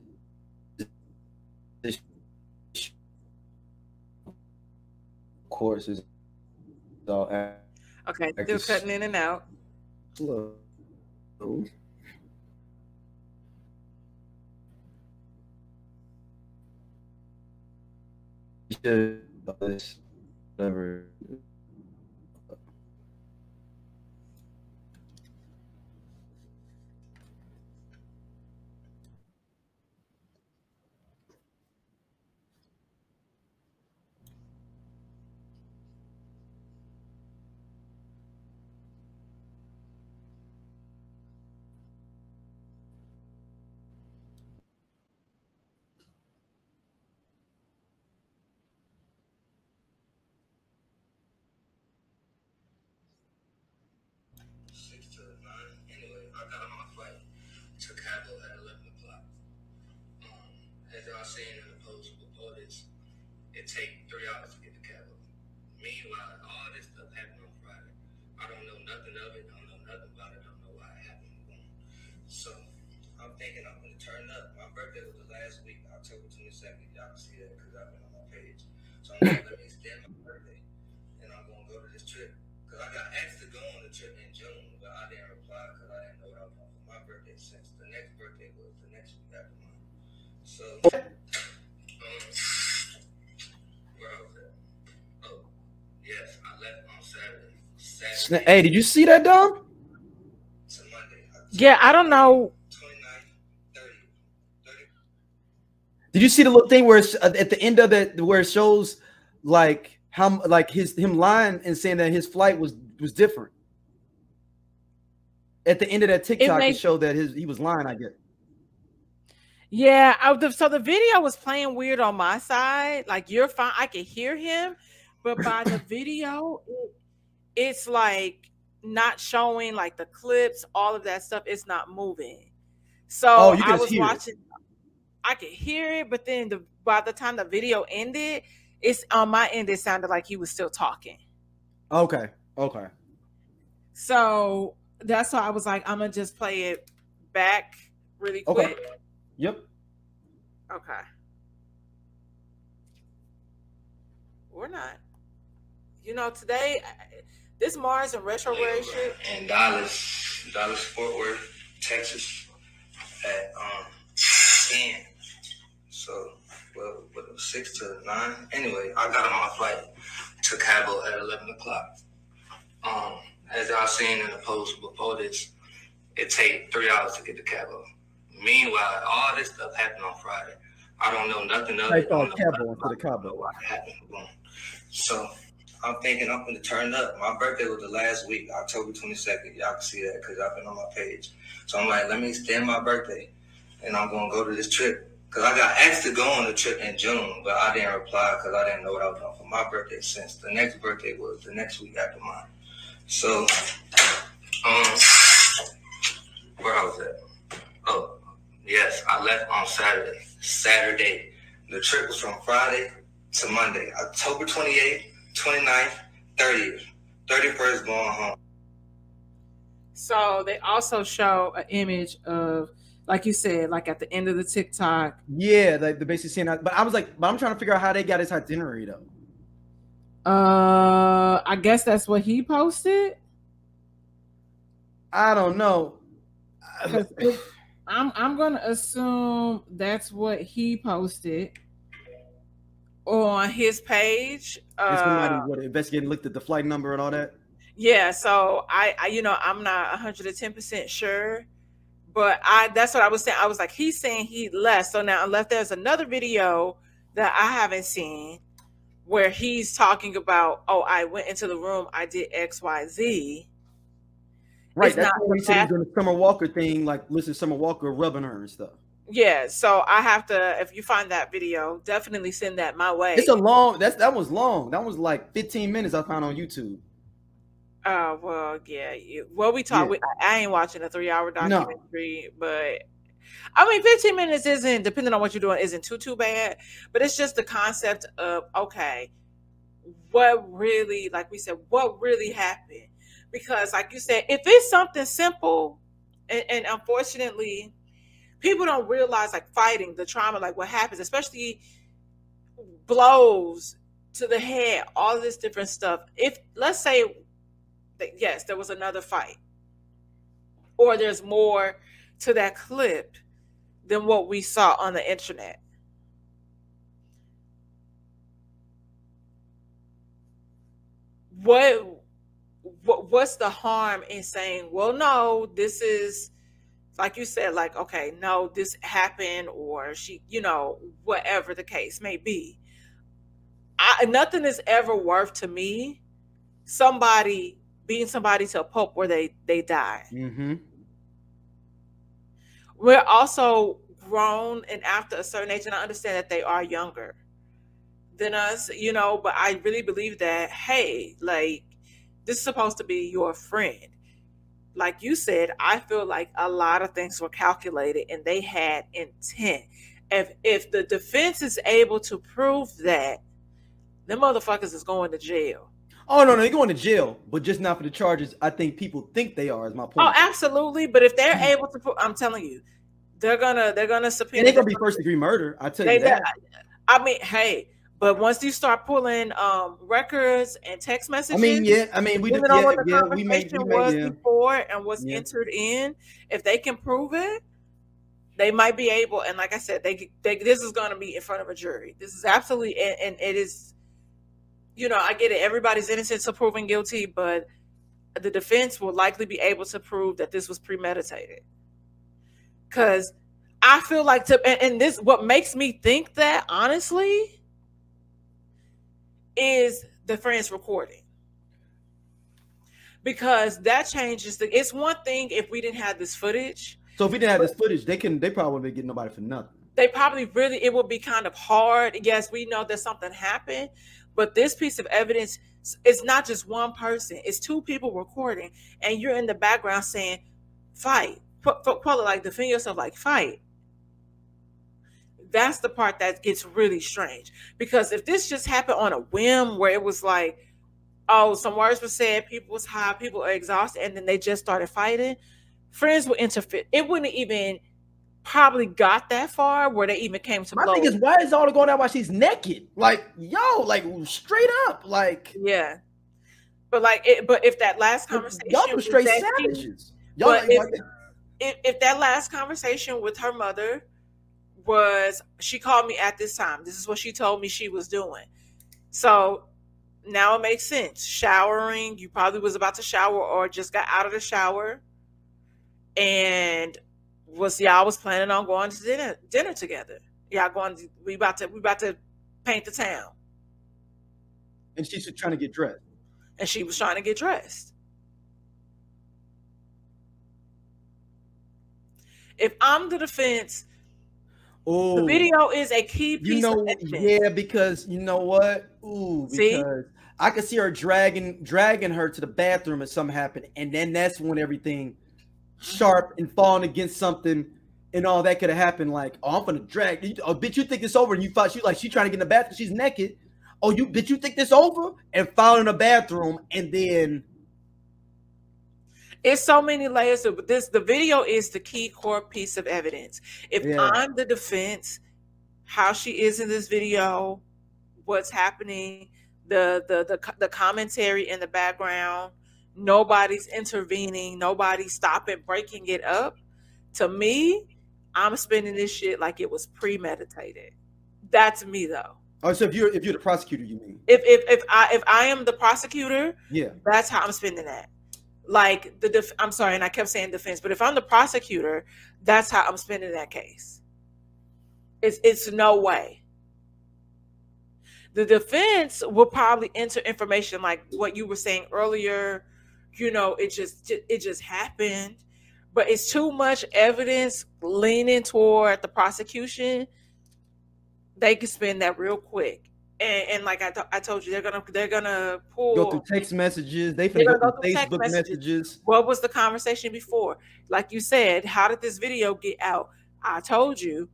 course, it's all okay. Still cutting in and out. Hello. Oh. Whatever. I got on my flight to Cabo at 11 o'clock. As y'all seen in the post reports, it take 3 hours to get to Cabo. Meanwhile, all this stuff happened on Friday. I don't know nothing of it. I don't know nothing about it. I don't know why it happened. trip in June, but I didn't reply because I didn't know what I was doing for my birthday, since the next birthday was the next week after mine. So, where I was at? Oh, yes, I left on Saturday. Hey, did you see that, Dom? It's a Monday. Yeah, I don't know. 29, 30. Did you see the little thing where it's at the end of it, where it shows like how like him lying and saying that his flight was different? At the end of that TikTok, it showed that he was lying, I guess. Yeah, so the video was playing weird on my side. Like, you're fine, I could hear him, but by the video, it's like not showing like the clips, all of that stuff. It's not moving. So I was watching. I could hear it, but then by the time the video ended, it's on my end. It sounded like he was still talking. Okay. So that's why I was like, I'm gonna just play it back really quick. Okay. Yep. Okay. Or not. You know, today, this Mars and retrograde shit. In Dallas, Fort Worth, Texas, at 10. So, well, what, 6 to 9? Anyway, I got on my flight to Cabo at 11 o'clock. As y'all seen in the post before this, it take 3 hours to get to Cabo. Meanwhile, all this stuff happened on Friday. I don't know nothing of it. So I'm thinking I'm going to turn up. My birthday was the last week, October 22nd. Y'all can see that because I've been on my page. So I'm like, let me extend my birthday, and I'm going to go to this trip. Because I got asked to go on the trip in June, but I didn't reply because I didn't know what I was doing for my birthday, since the next birthday was the next week after mine. So where I was at? Oh. Yes, I left on Saturday. The trip was from Friday to Monday, October 28th, 29th, 30th. 31st going home. So they also show an image of, like you said, like at the end of the TikTok. Yeah, like the basically saying that. But I was like, but I'm trying to figure out how they got his itinerary though. I guess that's what he posted. I don't know. I'm gonna assume that's what he posted on his page. Investigating, looked at the flight number and all that. Yeah, so I you know, I'm not 110% sure, but that's what I was saying. I was like, he's saying he left. So now unless there's another video that I haven't seen where he's talking about, oh, I went into the room, I did X, Y, Z. Right, it's that's what he said he's doing, the Summer Walker thing, like listen to Summer Walker rubbing her and stuff. Yeah, so I have to, if you find that video, definitely send that my way. It's a long, that was long. That was like 15 minutes I found on YouTube. Well, yeah. I ain't watching a 3-hour documentary, no. But I mean, 15 minutes isn't, depending on what you're doing, isn't too bad, but it's just the concept of, okay, what really, like we said, what really happened? Because like you said, if it's something simple, and unfortunately, people don't realize like fighting, the trauma, like what happens, especially blows to the head, all this different stuff. If let's say that, yes, there was another fight or there's more to that clip than what we saw on the internet. What's the harm in saying, well, no, this is like you said, like, okay, no, this happened, or she, you know, whatever the case may be. Nothing is ever worth to me somebody beating somebody to a pulp where they die. Mm-hmm. We're also grown, and after a certain age, and I understand that they are younger than us, you know, but I really believe that, hey, like, this is supposed to be your friend. Like you said, I feel like a lot of things were calculated and they had intent. If the defense is able to prove that, them motherfuckers is going to jail. Oh, no, they're going to jail, but just not for the charges I think people think they are, is my point. Oh, absolutely. But if they're able to prove, I'm telling you, they're going to subpoena. And they're going to be first-degree murder. I tell you that. I mean, hey. But once you start pulling records and text messages, I mean, we depending on what the conversation was before and what's entered in, if they can prove it, they might be able. And like I said, they this is going to be in front of a jury. This is absolutely, and it is, you know, I get it. Everybody's innocent until proven guilty, but the defense will likely be able to prove that this was premeditated. Because I feel like and this what makes me think that, honestly, is the friends recording, because that changes the. It's one thing if we didn't have this footage. So if we didn't have this footage, they probably wouldn't get nobody for nothing. They probably really, it would be kind of hard. Yes, we know that something happened, but this piece of evidence, it's not just one person, it's two people recording, and you're in the background saying, "Fight," probably like defend yourself, like fight. That's the part that gets really strange, because if this just happened on a whim where it was like, oh, some words were said, people was high, people are exhausted, and then they just started fighting, friends would interfere. It wouldn't even probably got that far where they even came to blows. My thing is, why is all going on while she's naked? Like, yo, like straight up, like yeah. But like, but if that last conversation, y'all were straight savages. Y'all like, if that last conversation with her mother was, she called me at this time, this is what she told me she was doing, so now it makes sense. Showering, you probably was about to shower or just got out of the shower, and y'all was planning on going to dinner together. Y'all going to, we about to paint the town, and she's trying to get dressed, and she was trying to get dressed. If I'm the defense, ooh, the video is a key piece of evidence. Yeah, because you know what? Ooh, because see? I could see her dragging her to the bathroom if something happened, and then that's when everything sharp and falling against something and all that could have happened. Like, oh, I'm gonna drag. Oh, bitch, you think it's over? And you thought she's trying to get in the bathroom, she's naked. Oh, you bitch, you think this over? And falling in the bathroom, and then it's so many layers of this. The video is the key core piece of evidence. If I'm the defense, how she is in this video, what's happening, the commentary in the background, nobody's intervening, nobody's stopping, breaking it up. To me, I'm spinning this shit like it was premeditated. That's me though. Oh, so if you're the prosecutor, you mean? If I am the prosecutor, yeah, that's how I'm spinning that. Like I'm sorry, and I kept saying defense, but if I'm the prosecutor, that's how I'm spending that case. It's no way. The defense will probably enter information like what you were saying earlier. You know, it just happened, but it's too much evidence leaning toward the prosecution. They can spin that real quick. And like I told you, they're gonna pull, go through text messages. They finna go through Facebook messages. What was the conversation before? Like you said, how did this video get out? I told you,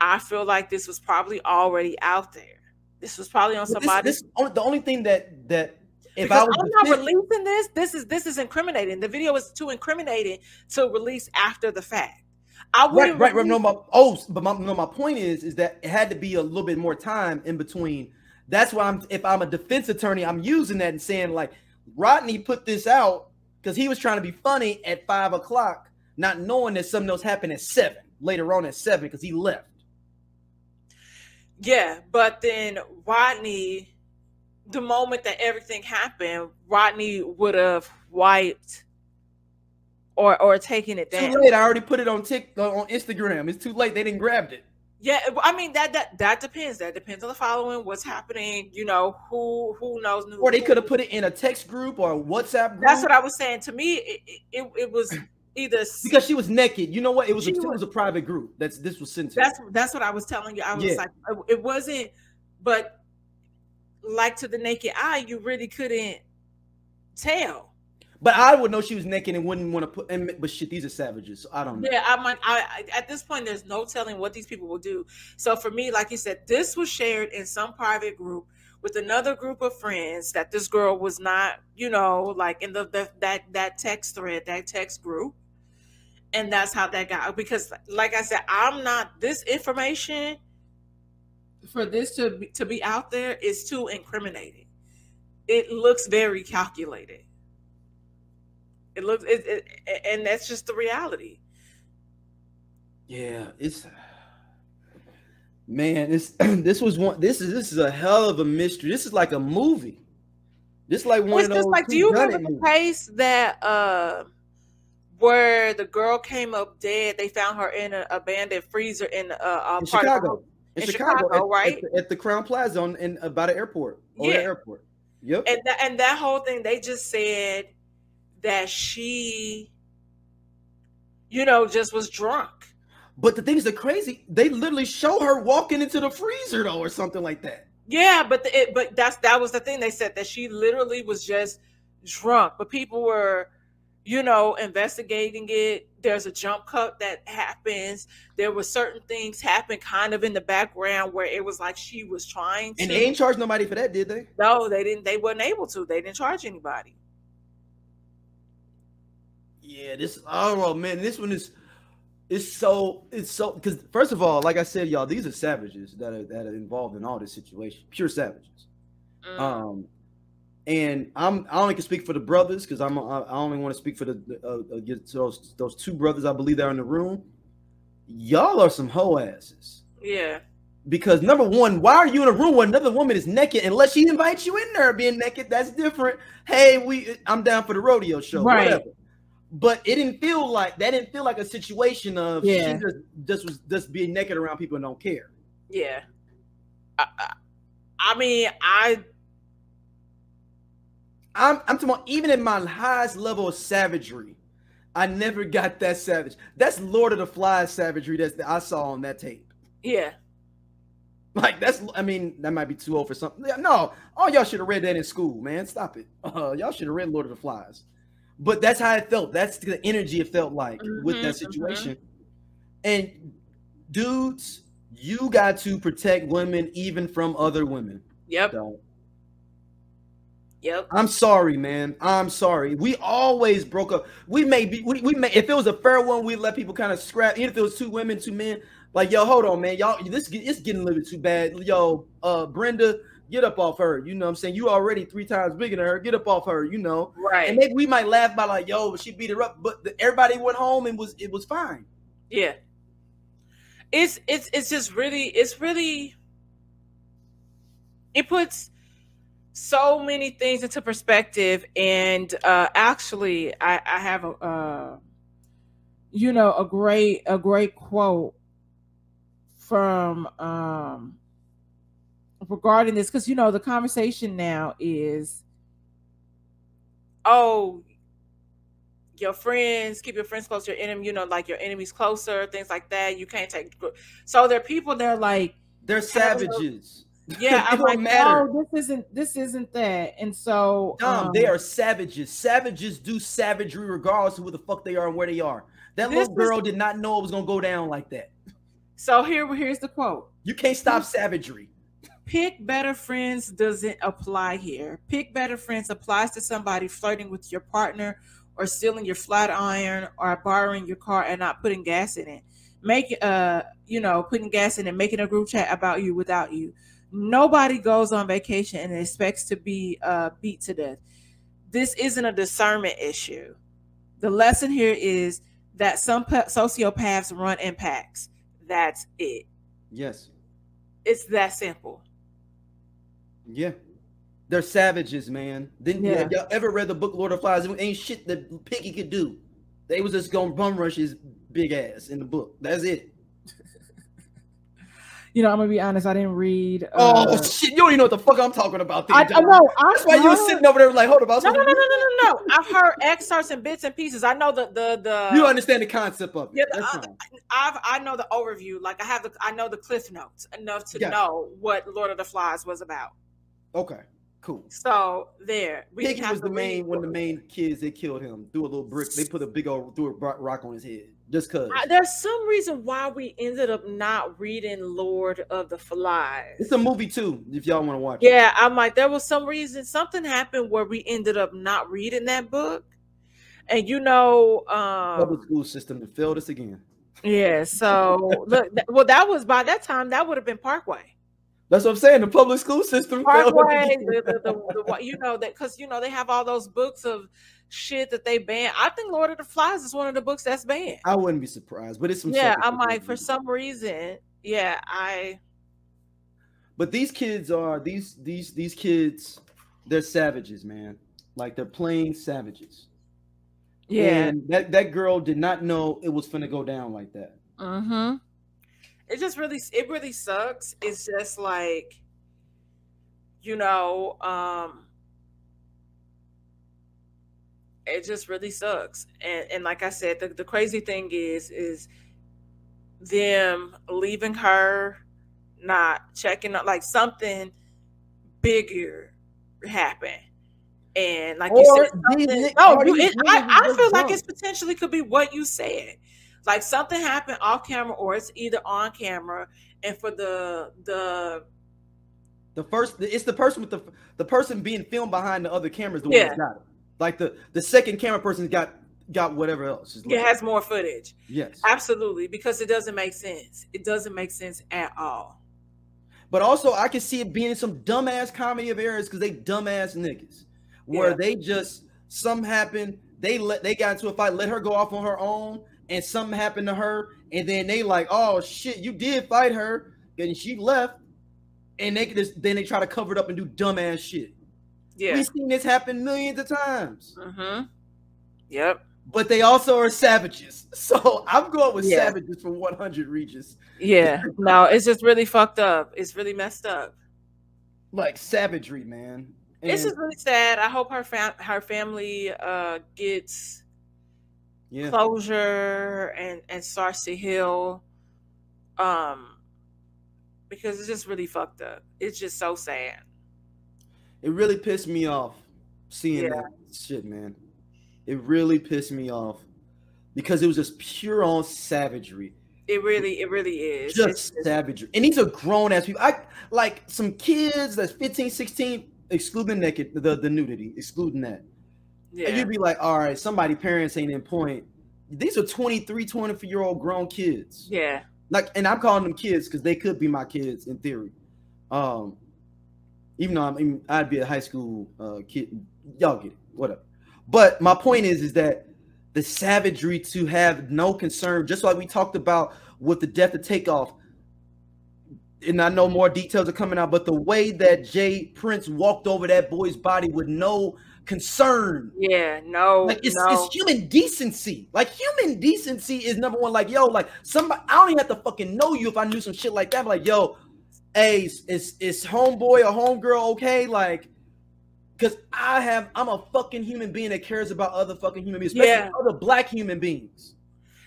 I feel like this was probably already out there. This was probably on somebody's. The only thing that if I was, I'm not releasing this. This is incriminating. The video is too incriminating to release after the fact. I wouldn't. Right. But my point is that it had to be a little bit more time in between. That's why if I'm a defense attorney, I'm using that and saying, like, Rodney put this out because he was trying to be funny at 5 o'clock, not knowing that something else happened at 7 later on at 7 because he left. Yeah, but then Rodney, the moment that everything happened, Rodney would have wiped or taken it down. Too late. I already put it on TikTok, on Instagram. It's too late. They didn't grab it. Yeah, I mean that depends. That depends on the following, what's happening, you know, who knows. Or they could have put it in a text group or a WhatsApp group. That's what I was saying. To me, it was either because she was naked. You know what? It was a private group. This was sent to. That's what I was telling you. I was like, it wasn't, but like to the naked eye, you really couldn't tell. But I would know she was naked and wouldn't want to put. But shit, these are savages. So I don't know. Yeah, I might. I at this point, there's no telling what these people will do. So for me, like you said, this was shared in some private group with another group of friends that this girl was not, you know, like in that text thread, that text group, and that's how that got. Because, like I said, I'm not this information. for this to be out there is too incriminating. It looks very calculated. It looks, and that's just the reality. Yeah, it's, man, it's, this is a hell of a mystery. This is like a movie. This is like one of those. Like, do you remember the case that where the girl came up dead? They found her in an abandoned freezer in Chicago. In Chicago, right? At the Crown Plaza by the airport. Yeah. The airport. Yep. And that whole thing, they just said that she, just was drunk. But the things that are crazy, they literally show her walking into the freezer though, or something like that. Yeah, but that was the thing they said, that she literally was just drunk. But people were, investigating it. There's a jump cut that happens. There were certain things happen kind of in the background where it was like she was trying to. And they ain't charged nobody for that, did they? No, they didn't. They weren't able to. They didn't charge anybody. Yeah, this one is. It's so because, first of all, like I said, y'all, these are savages that are involved in all this situation, pure savages. Mm. And I only can speak for the brothers because I only want to speak for those two brothers I believe that are in the room. Y'all are some hoe asses. Yeah. Because number one, why are you in a room where another woman is naked unless she invites you in there? Being naked, that's different. Hey, I'm down for the rodeo show, right. Whatever. But it didn't feel like a situation of she just being naked around people and don't care. Yeah, I'm talking about, even in my highest level of savagery, I never got that savage. That's Lord of the Flies savagery that I saw on that tape. Yeah, like that might be too old for something. No, all y'all should have read that in school, man. Stop it. Y'all should have read Lord of the Flies. But that's how it felt. That's the energy it felt like with that situation. And dudes, you got to protect women even from other women. Yep. So, yep. I'm sorry, man. I'm sorry. We always broke up. If it was a fair one, we let people kind of scrap. Even if it was two women, two men, like, yo, hold on, man. Y'all, it's getting a little bit too bad. Yo, Brenda, get up off her. You know what I'm saying? You already 3 times bigger than her. Get up off her, Right. And maybe we might laugh by like, yo, she beat her up. But everybody went home and it was fine. Yeah. It's just really, it puts so many things into perspective. And actually I have a great quote from regarding this, because the conversation now is, oh, your friends, keep your friends close to your enemy, like your enemies closer, things like that. You can't take, so there are people that are like, they're savages. Yeah, I'm like, no, this isn't that. And so they are savages. Savages do savagery regardless of who the fuck they are and where they are. That little girl did not know it was gonna go down like that. So here's the quote. You can't stop savagery. Pick better friends doesn't apply here. Pick better friends applies to somebody flirting with your partner or stealing your flat iron or borrowing your car and not putting gas in it. Putting gas in it, making a group chat about you without you. Nobody goes on vacation and expects to be beat to death. This isn't a discernment issue. The lesson here is that some sociopaths run in packs. That's it. Yes. It's that simple. Yeah, they're savages, man. Y'all ever read the book Lord of Flies? It ain't shit that Piggy could do. They was just gonna bum rush his big ass in the book. That's it. I'm gonna be honest. I didn't read. Oh shit! You don't even know what the fuck I'm talking about. I know. That's why you were sitting over there like, hold on. No. I've heard excerpts and bits and pieces. I know the. You understand the concept of it. Yeah. I know the overview. Like I know the cliff notes enough to know what Lord of the Flies was about. Okay. Cool. So there. Piggy was one of the main kids. They killed him. Threw a little brick. They put a big old rock on his head. Just because there's some reason why we ended up not reading Lord of the Flies. It's a movie too, if y'all want to watch it. Yeah, I'm like, there was some reason something happened where we ended up not reading that book. And public school system that failed us again. Yeah, so look, well, that was by that time that would have been Parkway. That's what I'm saying. The public school system. Parkway, you know, that because, you know, they have all those books of shit that they ban. I think Lord of the Flies is one of the books that's banned. I wouldn't be surprised, but it's some. Yeah, I'm like, for some reason. Yeah, I. But these kids are these kids. They're savages, man. Like, they're plain savages. Yeah, and that girl did not know it was finna go down like that. Mm-hmm. It just really, it really sucks. It's just like, you know, it just really sucks. And like I said, the crazy thing is them leaving her, not checking up, like something bigger happened. And like you said, I feel like it potentially could be what you said. Like something happened off camera, or it's either on camera. And for it's the person with the person being filmed behind the other cameras. The one that's not it. Like the second camera person's got whatever else. It has more footage. Yes, absolutely, because it doesn't make sense. It doesn't make sense at all. But also, I can see it being some dumbass comedy of errors, because they dumbass niggas. Where they just, something happened, they got into a fight, let her go off on her own, and something happened to her, and then they like, oh shit, you did fight her, and she left, and then they try to cover it up and do dumbass shit. Yeah, we've seen this happen millions of times. Mm-hmm. Yep. But they also are savages, so I'm going with savages for 100 Regis. Yeah, no, it's just really fucked up. It's really messed up. Like savagery, man. And this is really sad. I hope her family gets closure and starts to heal, because it's just really fucked up. It's just so sad. It really pissed me off seeing that shit, man. It really pissed me off because it was just pure on savagery. It really is. Just savagery. And these are grown-ass people. I like some kids that's 15, 16... excluding naked, the nudity, excluding that. Yeah. And you'd be like, all right, somebody parents ain't in point. These are 23, 24-year-old grown kids. Yeah. Like, and I'm calling them kids because they could be my kids in theory. Even though I'd be a high school kid. Y'all get it, whatever. But my point is that the savagery to have no concern, just like we talked about with the death of Takeoff, and I know more details are coming out, but the way that Jay Prince walked over that boy's body with no concern. Yeah, no. Like it's human decency. Like human decency is number one. Like, yo, like somebody, I don't even have to fucking know you if I knew some shit like that. But like, yo, hey, is homeboy or homegirl okay? Like, because I'm a fucking human being that cares about other fucking human beings, especially other black human beings.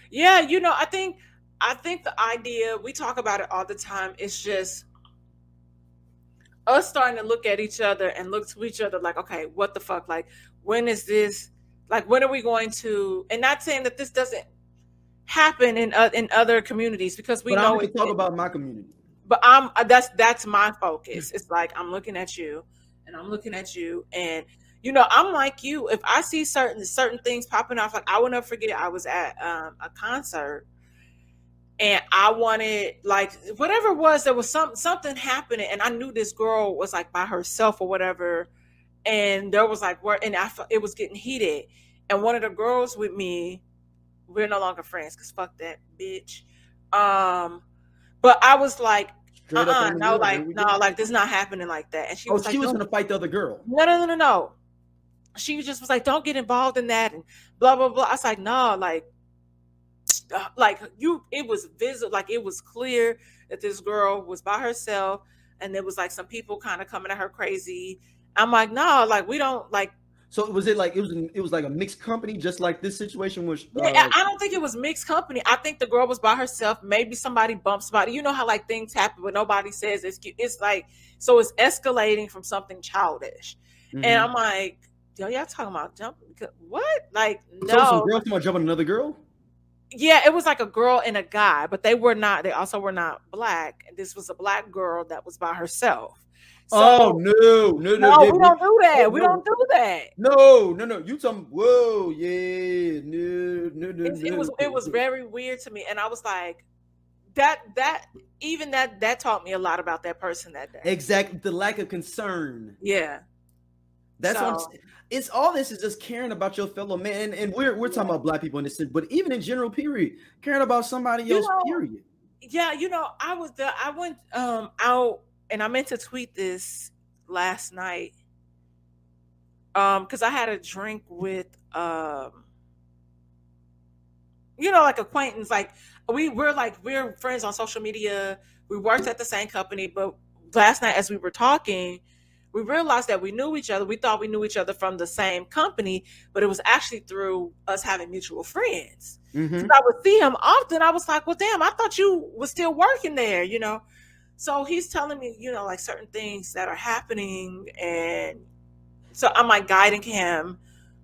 Yeah, you know, I think the idea, we talk about it all the time, it's just us starting to look at each other and look to each other like, okay, what the fuck? Like, when is this? Like, when are we going to? And not saying that this doesn't happen in other communities, because we know it. But I talk about my community. But that's my focus. It's like, I'm looking at you, and I'm looking at you, and you know, I'm like you. If I see certain things popping off, like I will never forget, I was at a concert. And I wanted, like, whatever it was, there was something happening. And I knew this girl was, like, by herself or whatever. And there was, like, it was getting heated. And one of the girls with me, we're no longer friends because fuck that bitch. But I was like, no, this not happening like that. And she was like, she was going to fight the other girl. No. She just was like, don't get involved in that. And blah, blah, blah. I was like, no, like you, it was visible, like it was clear that this girl was by herself, and there was like some people kind of coming at her crazy. I'm like, no, like we don't like. So was it like it was like a mixed company, just like this situation was? I don't think it was mixed company. I think the girl was by herself. Maybe somebody bumps somebody. You know how like things happen, but nobody says it's like, so it's escalating from something childish, and I'm like, yo, y'all talking about jumping? What? Like no, so some girl talking about jumping another girl. Yeah, it was like a girl and a guy, but they also were not black. This was a black girl that was by herself. So, no, we don't do that. No. You tell me, whoa, yeah, no. It was very weird to me, and I was like, that taught me a lot about that person that day. Exactly. The lack of concern. Yeah. That's so, what I'm saying. It's all this is just caring about your fellow man. And we're talking about black people in this sense, but even in general, period, caring about somebody else, period. Yeah. You know, I went out, and I meant to tweet this last night. Cause I had a drink with, you know, like acquaintance, like we're friends on social media. We worked at the same company, but last night as we were talking, we realized that we knew each other. We thought we knew each other from the same company, but it was actually through us having mutual friends. Mm-hmm. So I would see him often. I was like, well, damn, I thought you was still working there, you know? So he's telling me, you know, like certain things that are happening. And so I'm like guiding him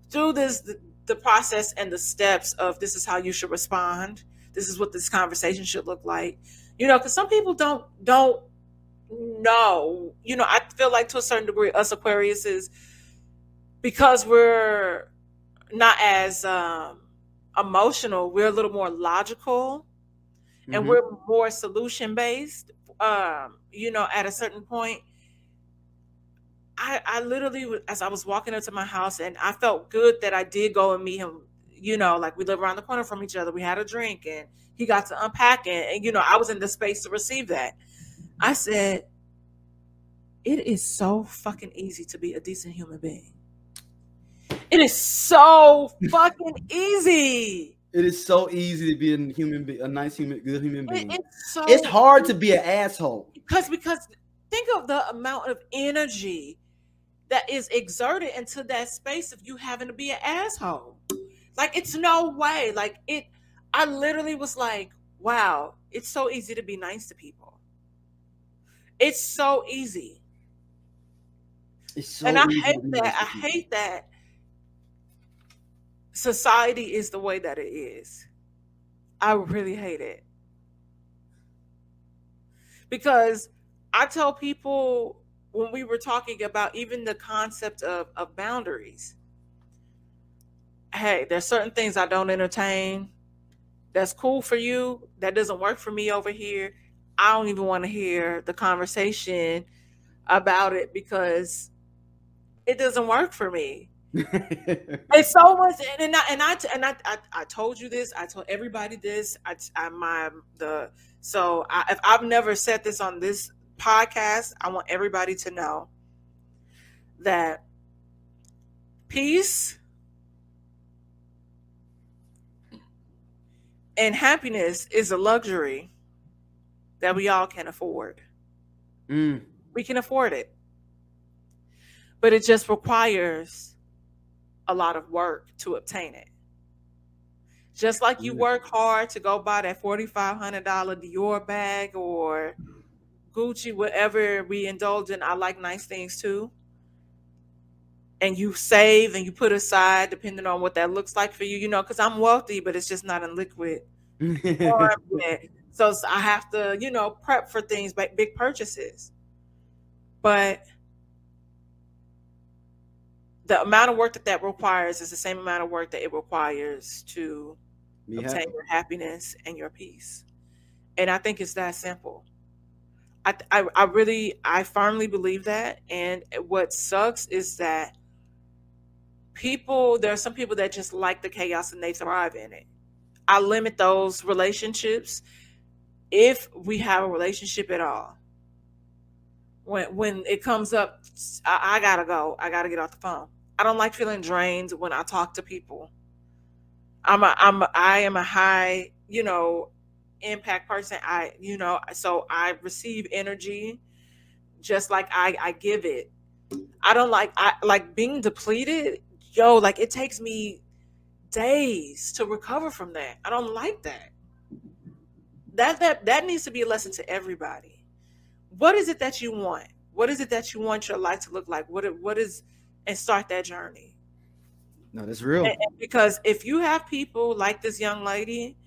through this, the process and the steps of this is how you should respond. This is what this conversation should look like. You know, because some people don't know. You know, I feel like to a certain degree, us Aquariuses, because we're not as emotional, we're a little more logical, and mm-hmm. we're more solution-based, you know, at a certain point. I literally, as I was walking up to my house, and I felt good that I did go and meet him, you know, like we live around the corner from each other. We had a drink and he got to unpack it. And, you know, I was in the space to receive that. I said, it is so fucking easy to be a decent human being. It is so fucking easy. It is so easy to be a nice human, good human being. It's hard to be an asshole. Because think of the amount of energy that is exerted into that space of you having to be an asshole. Like, it's no way. Like, I literally was like, wow, it's so easy to be nice to people. It's so easy. It's so and I easy hate that. I hate that society is the way that it is. I really hate it. Because I tell people, when we were talking about even the concept of boundaries, hey, there's certain things I don't entertain. That's cool for you. That doesn't work for me over here. I don't even want to hear the conversation about it because it doesn't work for me. It's so much, and I told you this. I told everybody this. If I've never said this on this podcast, I want everybody to know that peace and happiness is a luxury that we all can afford. Mm. We can afford it, but it just requires a lot of work to obtain it. Just like you work hard to go buy that $4,500 Dior bag or Gucci, whatever we indulge in. I like nice things too. And you save and you put aside depending on what that looks like for you, you know, because I'm wealthy, but it's just not in liquid. So I have to, you know, prep for things like big purchases. But the amount of work that requires is the same amount of work that it requires to obtain your happiness and your peace. And I think it's that simple. I firmly believe that. And what sucks is that there are some people that just like the chaos and they thrive in it. I limit those relationships if we have a relationship at all. When it comes up, I gotta go. I gotta get off the phone. I don't like feeling drained when I talk to people. I am a high, you know, impact person. So I receive energy just like I give it. I don't like, I like being depleted. Yo, like it takes me days to recover from that. I don't like that. That needs to be a lesson to everybody. What is it that you want? What is it that you want your life to look like? And start that journey. No, that's real. And because if you have people like this young lady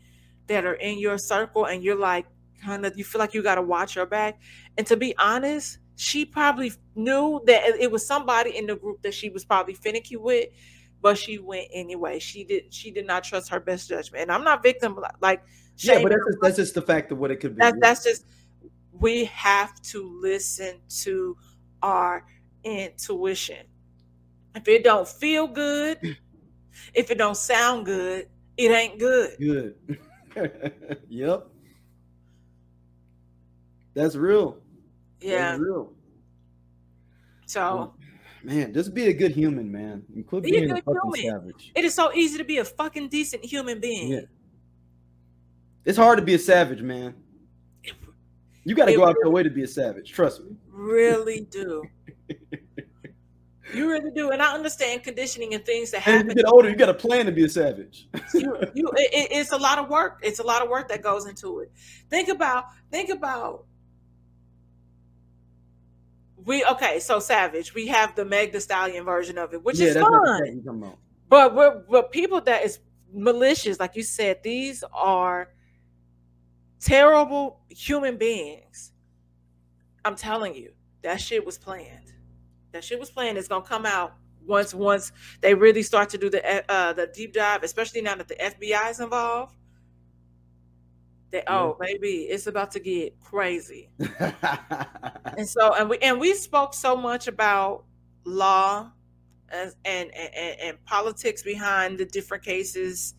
that are in your circle and you're like, kind of, you feel like you got to watch your back. And to be honest, she probably knew that it was somebody in the group that she was probably finicky with, but she went anyway. She did not trust her best judgment. And I'm not victim like shame. Yeah, but that's just the fact of what it could be. That's just, we have to listen to our intuition. If it don't feel good, if it don't sound good, it ain't good. Good. Yep. That's real. Yeah. That's real. So, man, just be a good human, man. You could be a good human. Savage. It is so easy to be a fucking decent human being. Yeah. It's hard to be a savage, man. You got to go out your way to be a savage. Trust me. Really do. You really do. And I understand conditioning and things that happen. As you get older, you got to plan to be a savage. It's a lot of work. It's a lot of work that goes into it. Think about. So savage. We have the Meg Thee Stallion version of it, which is fun. But we're people that is malicious. Like you said, these are terrible human beings. I'm telling you, that shit was planned. That shit was planned. It's gonna come out once they really start to do the deep dive, especially now that the FBI is involved. Baby, it's about to get crazy. and we spoke so much about law and politics behind the different cases.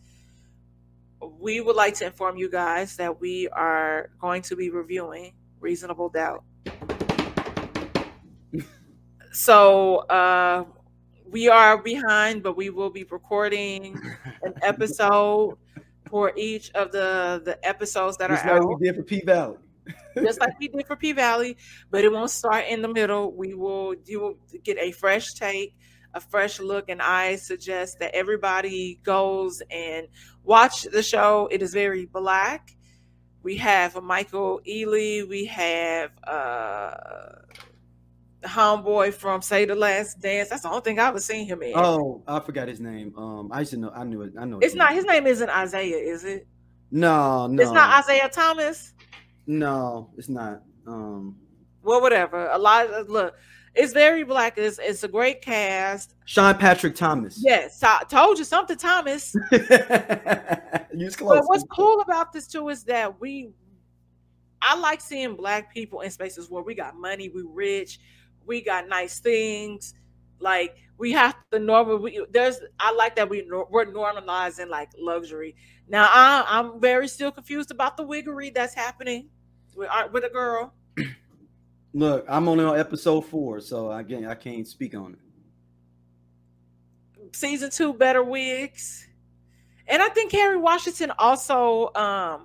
We would like to inform you guys that we are going to be reviewing Reasonable Doubt. So we are behind, but we will be recording an episode for each of the episodes that are out. Just like we did for P Valley. Just like we did for P Valley, but it won't start in the middle. You will get a fresh take, a fresh look, and I suggest that everybody goes and watch the show. It is very black. We have Michael Ealy. We have the homeboy from Say the Last Dance. That's the only thing I ever seen him in. Oh, I forgot his name. I knew it. It's not his name. Isn't Isaiah? Is it? No. It's not Isaiah Thomas. No, it's not. Well, whatever. It's very black. It's a great cast. Sean Patrick Thomas. Yes, I told you something, Thomas. You're close. But what's cool about this too is that I like seeing black people in spaces where we got money, we rich, we got nice things. Like we have to I like that we're normalizing like luxury. Now I'm very still confused about the wiggery that's happening with a girl. Look, I'm only on episode 4, so again, I can't speak on it. Season 2, better wigs. And I think Kerry Washington also...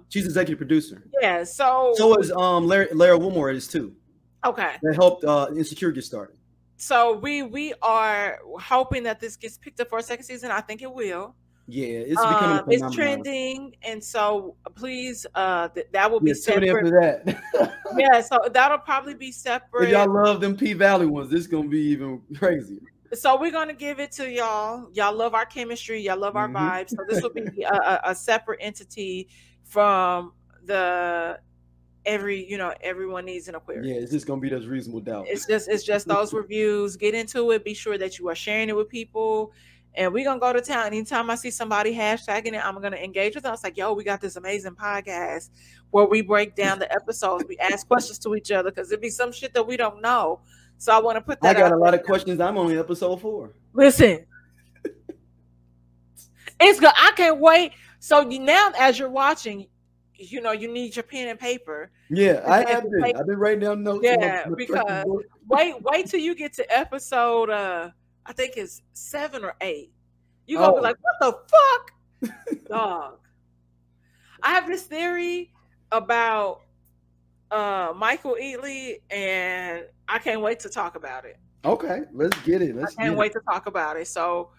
she's executive producer. Yeah, so... So is Lara Wilmore is too. Okay. That helped Insecure get started. So we are hoping that this gets picked up for a second season. I think it will. Yeah, it's becoming a phenomenon. It's trending, and so please, that will be separate. Tune in for that. So that'll probably be separate. If y'all love them P Valley ones, this is gonna be even crazier. So we're gonna give it to y'all. Y'all love our chemistry. Y'all love our vibes. So this will be a separate entity from the everyone needs an aquarium. Yeah, it's just gonna be those Reasonable Doubt. It's just those reviews. Get into it. Be sure that you are sharing it with people. And we're going to go to town. Anytime I see somebody hashtagging it, I'm going to engage with them. I was like, yo, we got this amazing podcast where we break down the episodes. We ask questions to each other because it'd be some shit that we don't know. So I want to put that out. I got a lot of questions. I'm on episode 4. Listen. It's good. I can't wait. So now as you're watching, you need your pen and paper. Yeah, I've been writing down notes. Yeah, because wait till you get to episode... I think it's 7 or 8. You're going to be like, what the fuck? Dog. I have this theory about Michael Ealy, and I can't wait to talk about it. Okay, let's get it. I can't wait to talk about it. So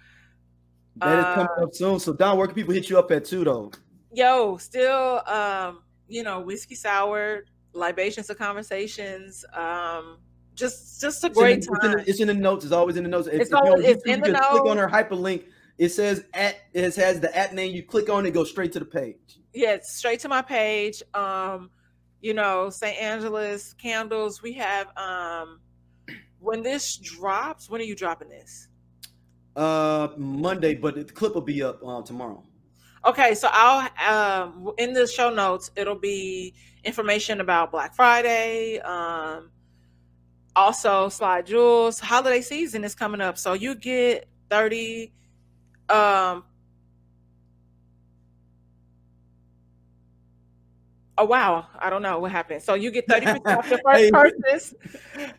that is coming up soon. So, Don, where can people hit you up at too, though? Yo, still, Whiskey Sour, Libations of Conversations, just a great time. It's in the notes. It's always in the notes. It's in the notes. Click on her hyperlink. It says it has the at name. You click on it, go straight to the page. Yeah, it's straight to my page. St. Angeles candles. We have when this drops. When are you dropping this? Monday, but the clip will be up tomorrow. Okay, so I'll in the show notes, it'll be information about Black Friday. Also, Slide Jewels holiday season is coming up, so you get 30 oh wow, I don't know what happened. So you get 30% off your first purchase. Hey,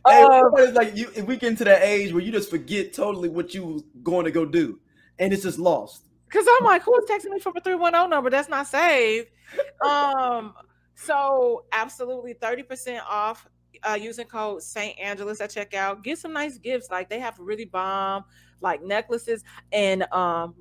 it's like you, we get into that age where you just forget totally what you was going to go do, and it's just lost. Because I'm like, who's texting me from a 310 number? That's not saved. So absolutely 30% off using code St. Angeles at checkout. Get some nice gifts. Like they have really bomb like necklaces and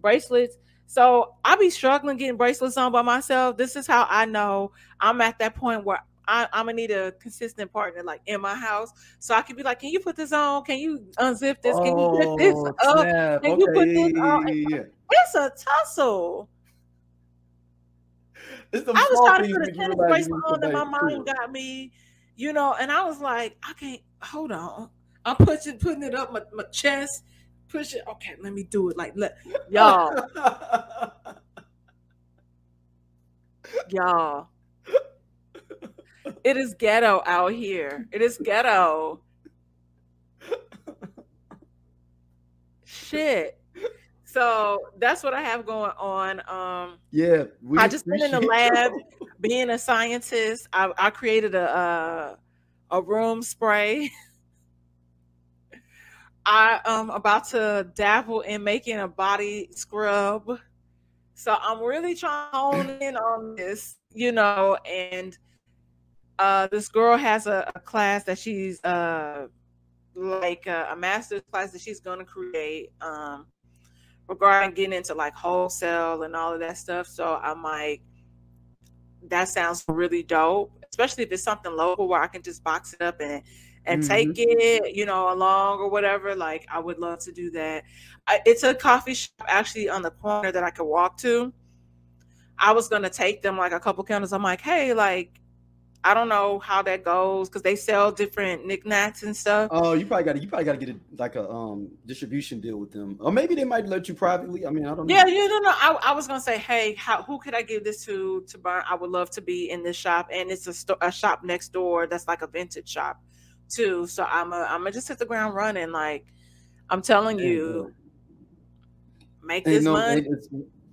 bracelets. So I be struggling getting bracelets on by myself. This is how I know I'm at that point where I'm going to need a consistent partner like in my house. So I could be like, can you put this on? Can you unzip this? Can you put this up? Snap. Can you put this on? It's a tussle. It's I was trying to put a tennis bracelet on that my mom got me, you know, and I was like, I can't, hold on. I'm putting it up my chest. Push it. Okay, let me do it. Like, y'all, y'all, it is ghetto out here. It is ghetto. Shit. So that's what I have going on. Yeah, I just been in the lab, being a scientist. I created a room spray. I am about to dabble in making a body scrub. So I'm really trying to hone in on this, you know, and this girl has a class that she's like a master's class that she's going to create regarding getting into like wholesale and all of that stuff. So I'm like, that sounds really dope, especially if it's something local where I can just box it up and take it, you know, along or whatever. Like, I would love to do that. It's a coffee shop actually on the corner that I could walk to. I was going to take them like a couple counters. I'm like, hey, like, I don't know how that goes because they sell different knickknacks and stuff. Oh, you probably got to get a distribution deal with them, or maybe they might let you privately. I mean, I don't know. Yeah, you don't know. I was gonna say, hey, who could I give this to burn? I would love to be in this shop, and it's a shop next door that's like a vintage shop too. So I'm gonna just hit the ground running. Like I'm telling you, make this money.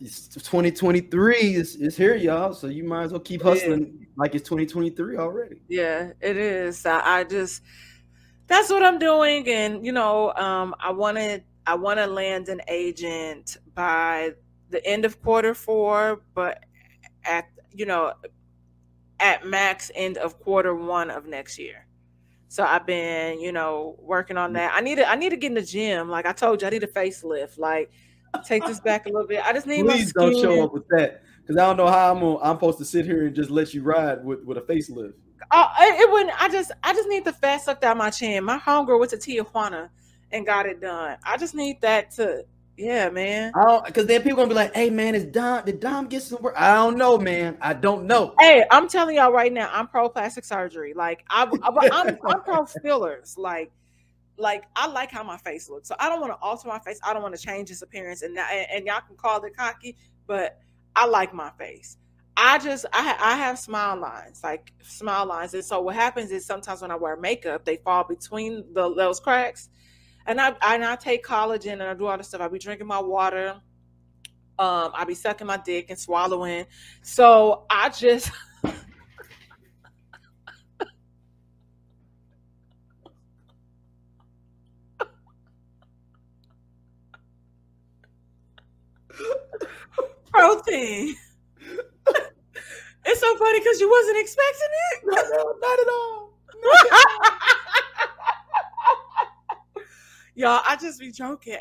It's 2023. It's here, y'all. So you might as well keep hustling. Yeah. Like it's 2023 already. Yeah, it is. I just, that's what I'm doing. And, you know, I want to land an agent by the end of Q4, but at max end of Q1 of next year. So I've been, you know, working on that. I need to get in the gym. Like I told you, I need a facelift. Like take this back a little bit. I just need my skin. Please don't show up with that. Because I don't know how I'm supposed to sit here and just let you ride with a facelift. Oh, it wouldn't. I just need the fat sucked out my chin. My homegirl went to Tijuana and got it done. I just need that to, yeah, man. Because then people gonna be like, "Hey, man, did Dom get some work?" I don't know, man. I don't know. Hey, I'm telling y'all right now, I'm pro plastic surgery. Like I'm pro fillers. Like I like how my face looks, so I don't want to alter my face. I don't want to change its appearance, and y'all can call it cocky, but I like my face. I have smile lines, like smile lines. And so what happens is sometimes when I wear makeup, they fall between those cracks. And I take collagen and I do all this stuff. I be drinking my water. I be sucking my dick and swallowing. So I just... protein. It's so funny because you wasn't expecting it. No, not at all. Y'all, I just be joking.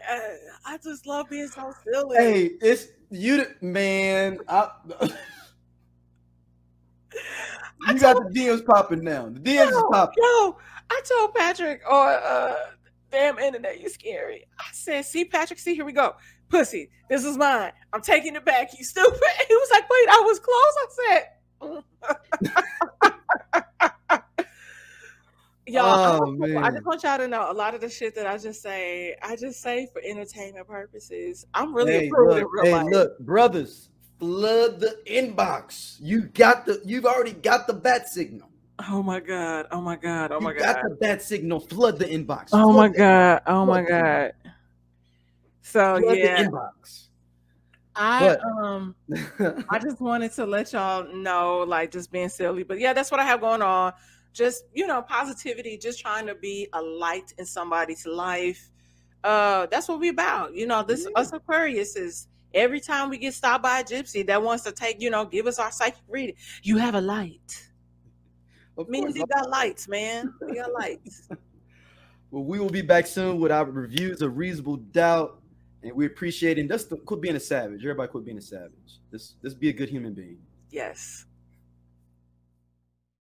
I just love being so silly. Hey, it's you, man. You got the DMs popping now. The DMs is popping. Yo, I told Patrick on damn internet, you scary. I said, see, Patrick, see, here we go. Pussy, this is mine. I'm taking it back. You stupid. He was like, wait, I was close. I said, Y'all, I just want y'all to know a lot of the shit that I just say for entertainment purposes. I'm really approved in real life. Look, brothers, flood the inbox. You got the, you've already got the bat signal. Oh my God. Oh my God. Oh my God. You got the bat signal. Flood the inbox. Oh my God. Oh my God. So yeah. Flood the inbox. I just wanted to let y'all know, like, just being silly, but yeah, that's what I have going on. Just, you know, positivity, just trying to be a light in somebody's life. That's what we about. You know, this us Aquarius is every time we get stopped by a gypsy that wants to take, you know, give us our psychic reading. You have a light. Me and you got lights, man. We got lights. Well, we will be back soon with our reviews of Reasonable Doubt. And we appreciate it. That's the, quit being a savage. Everybody quit being a savage. Just be a good human being. Yes.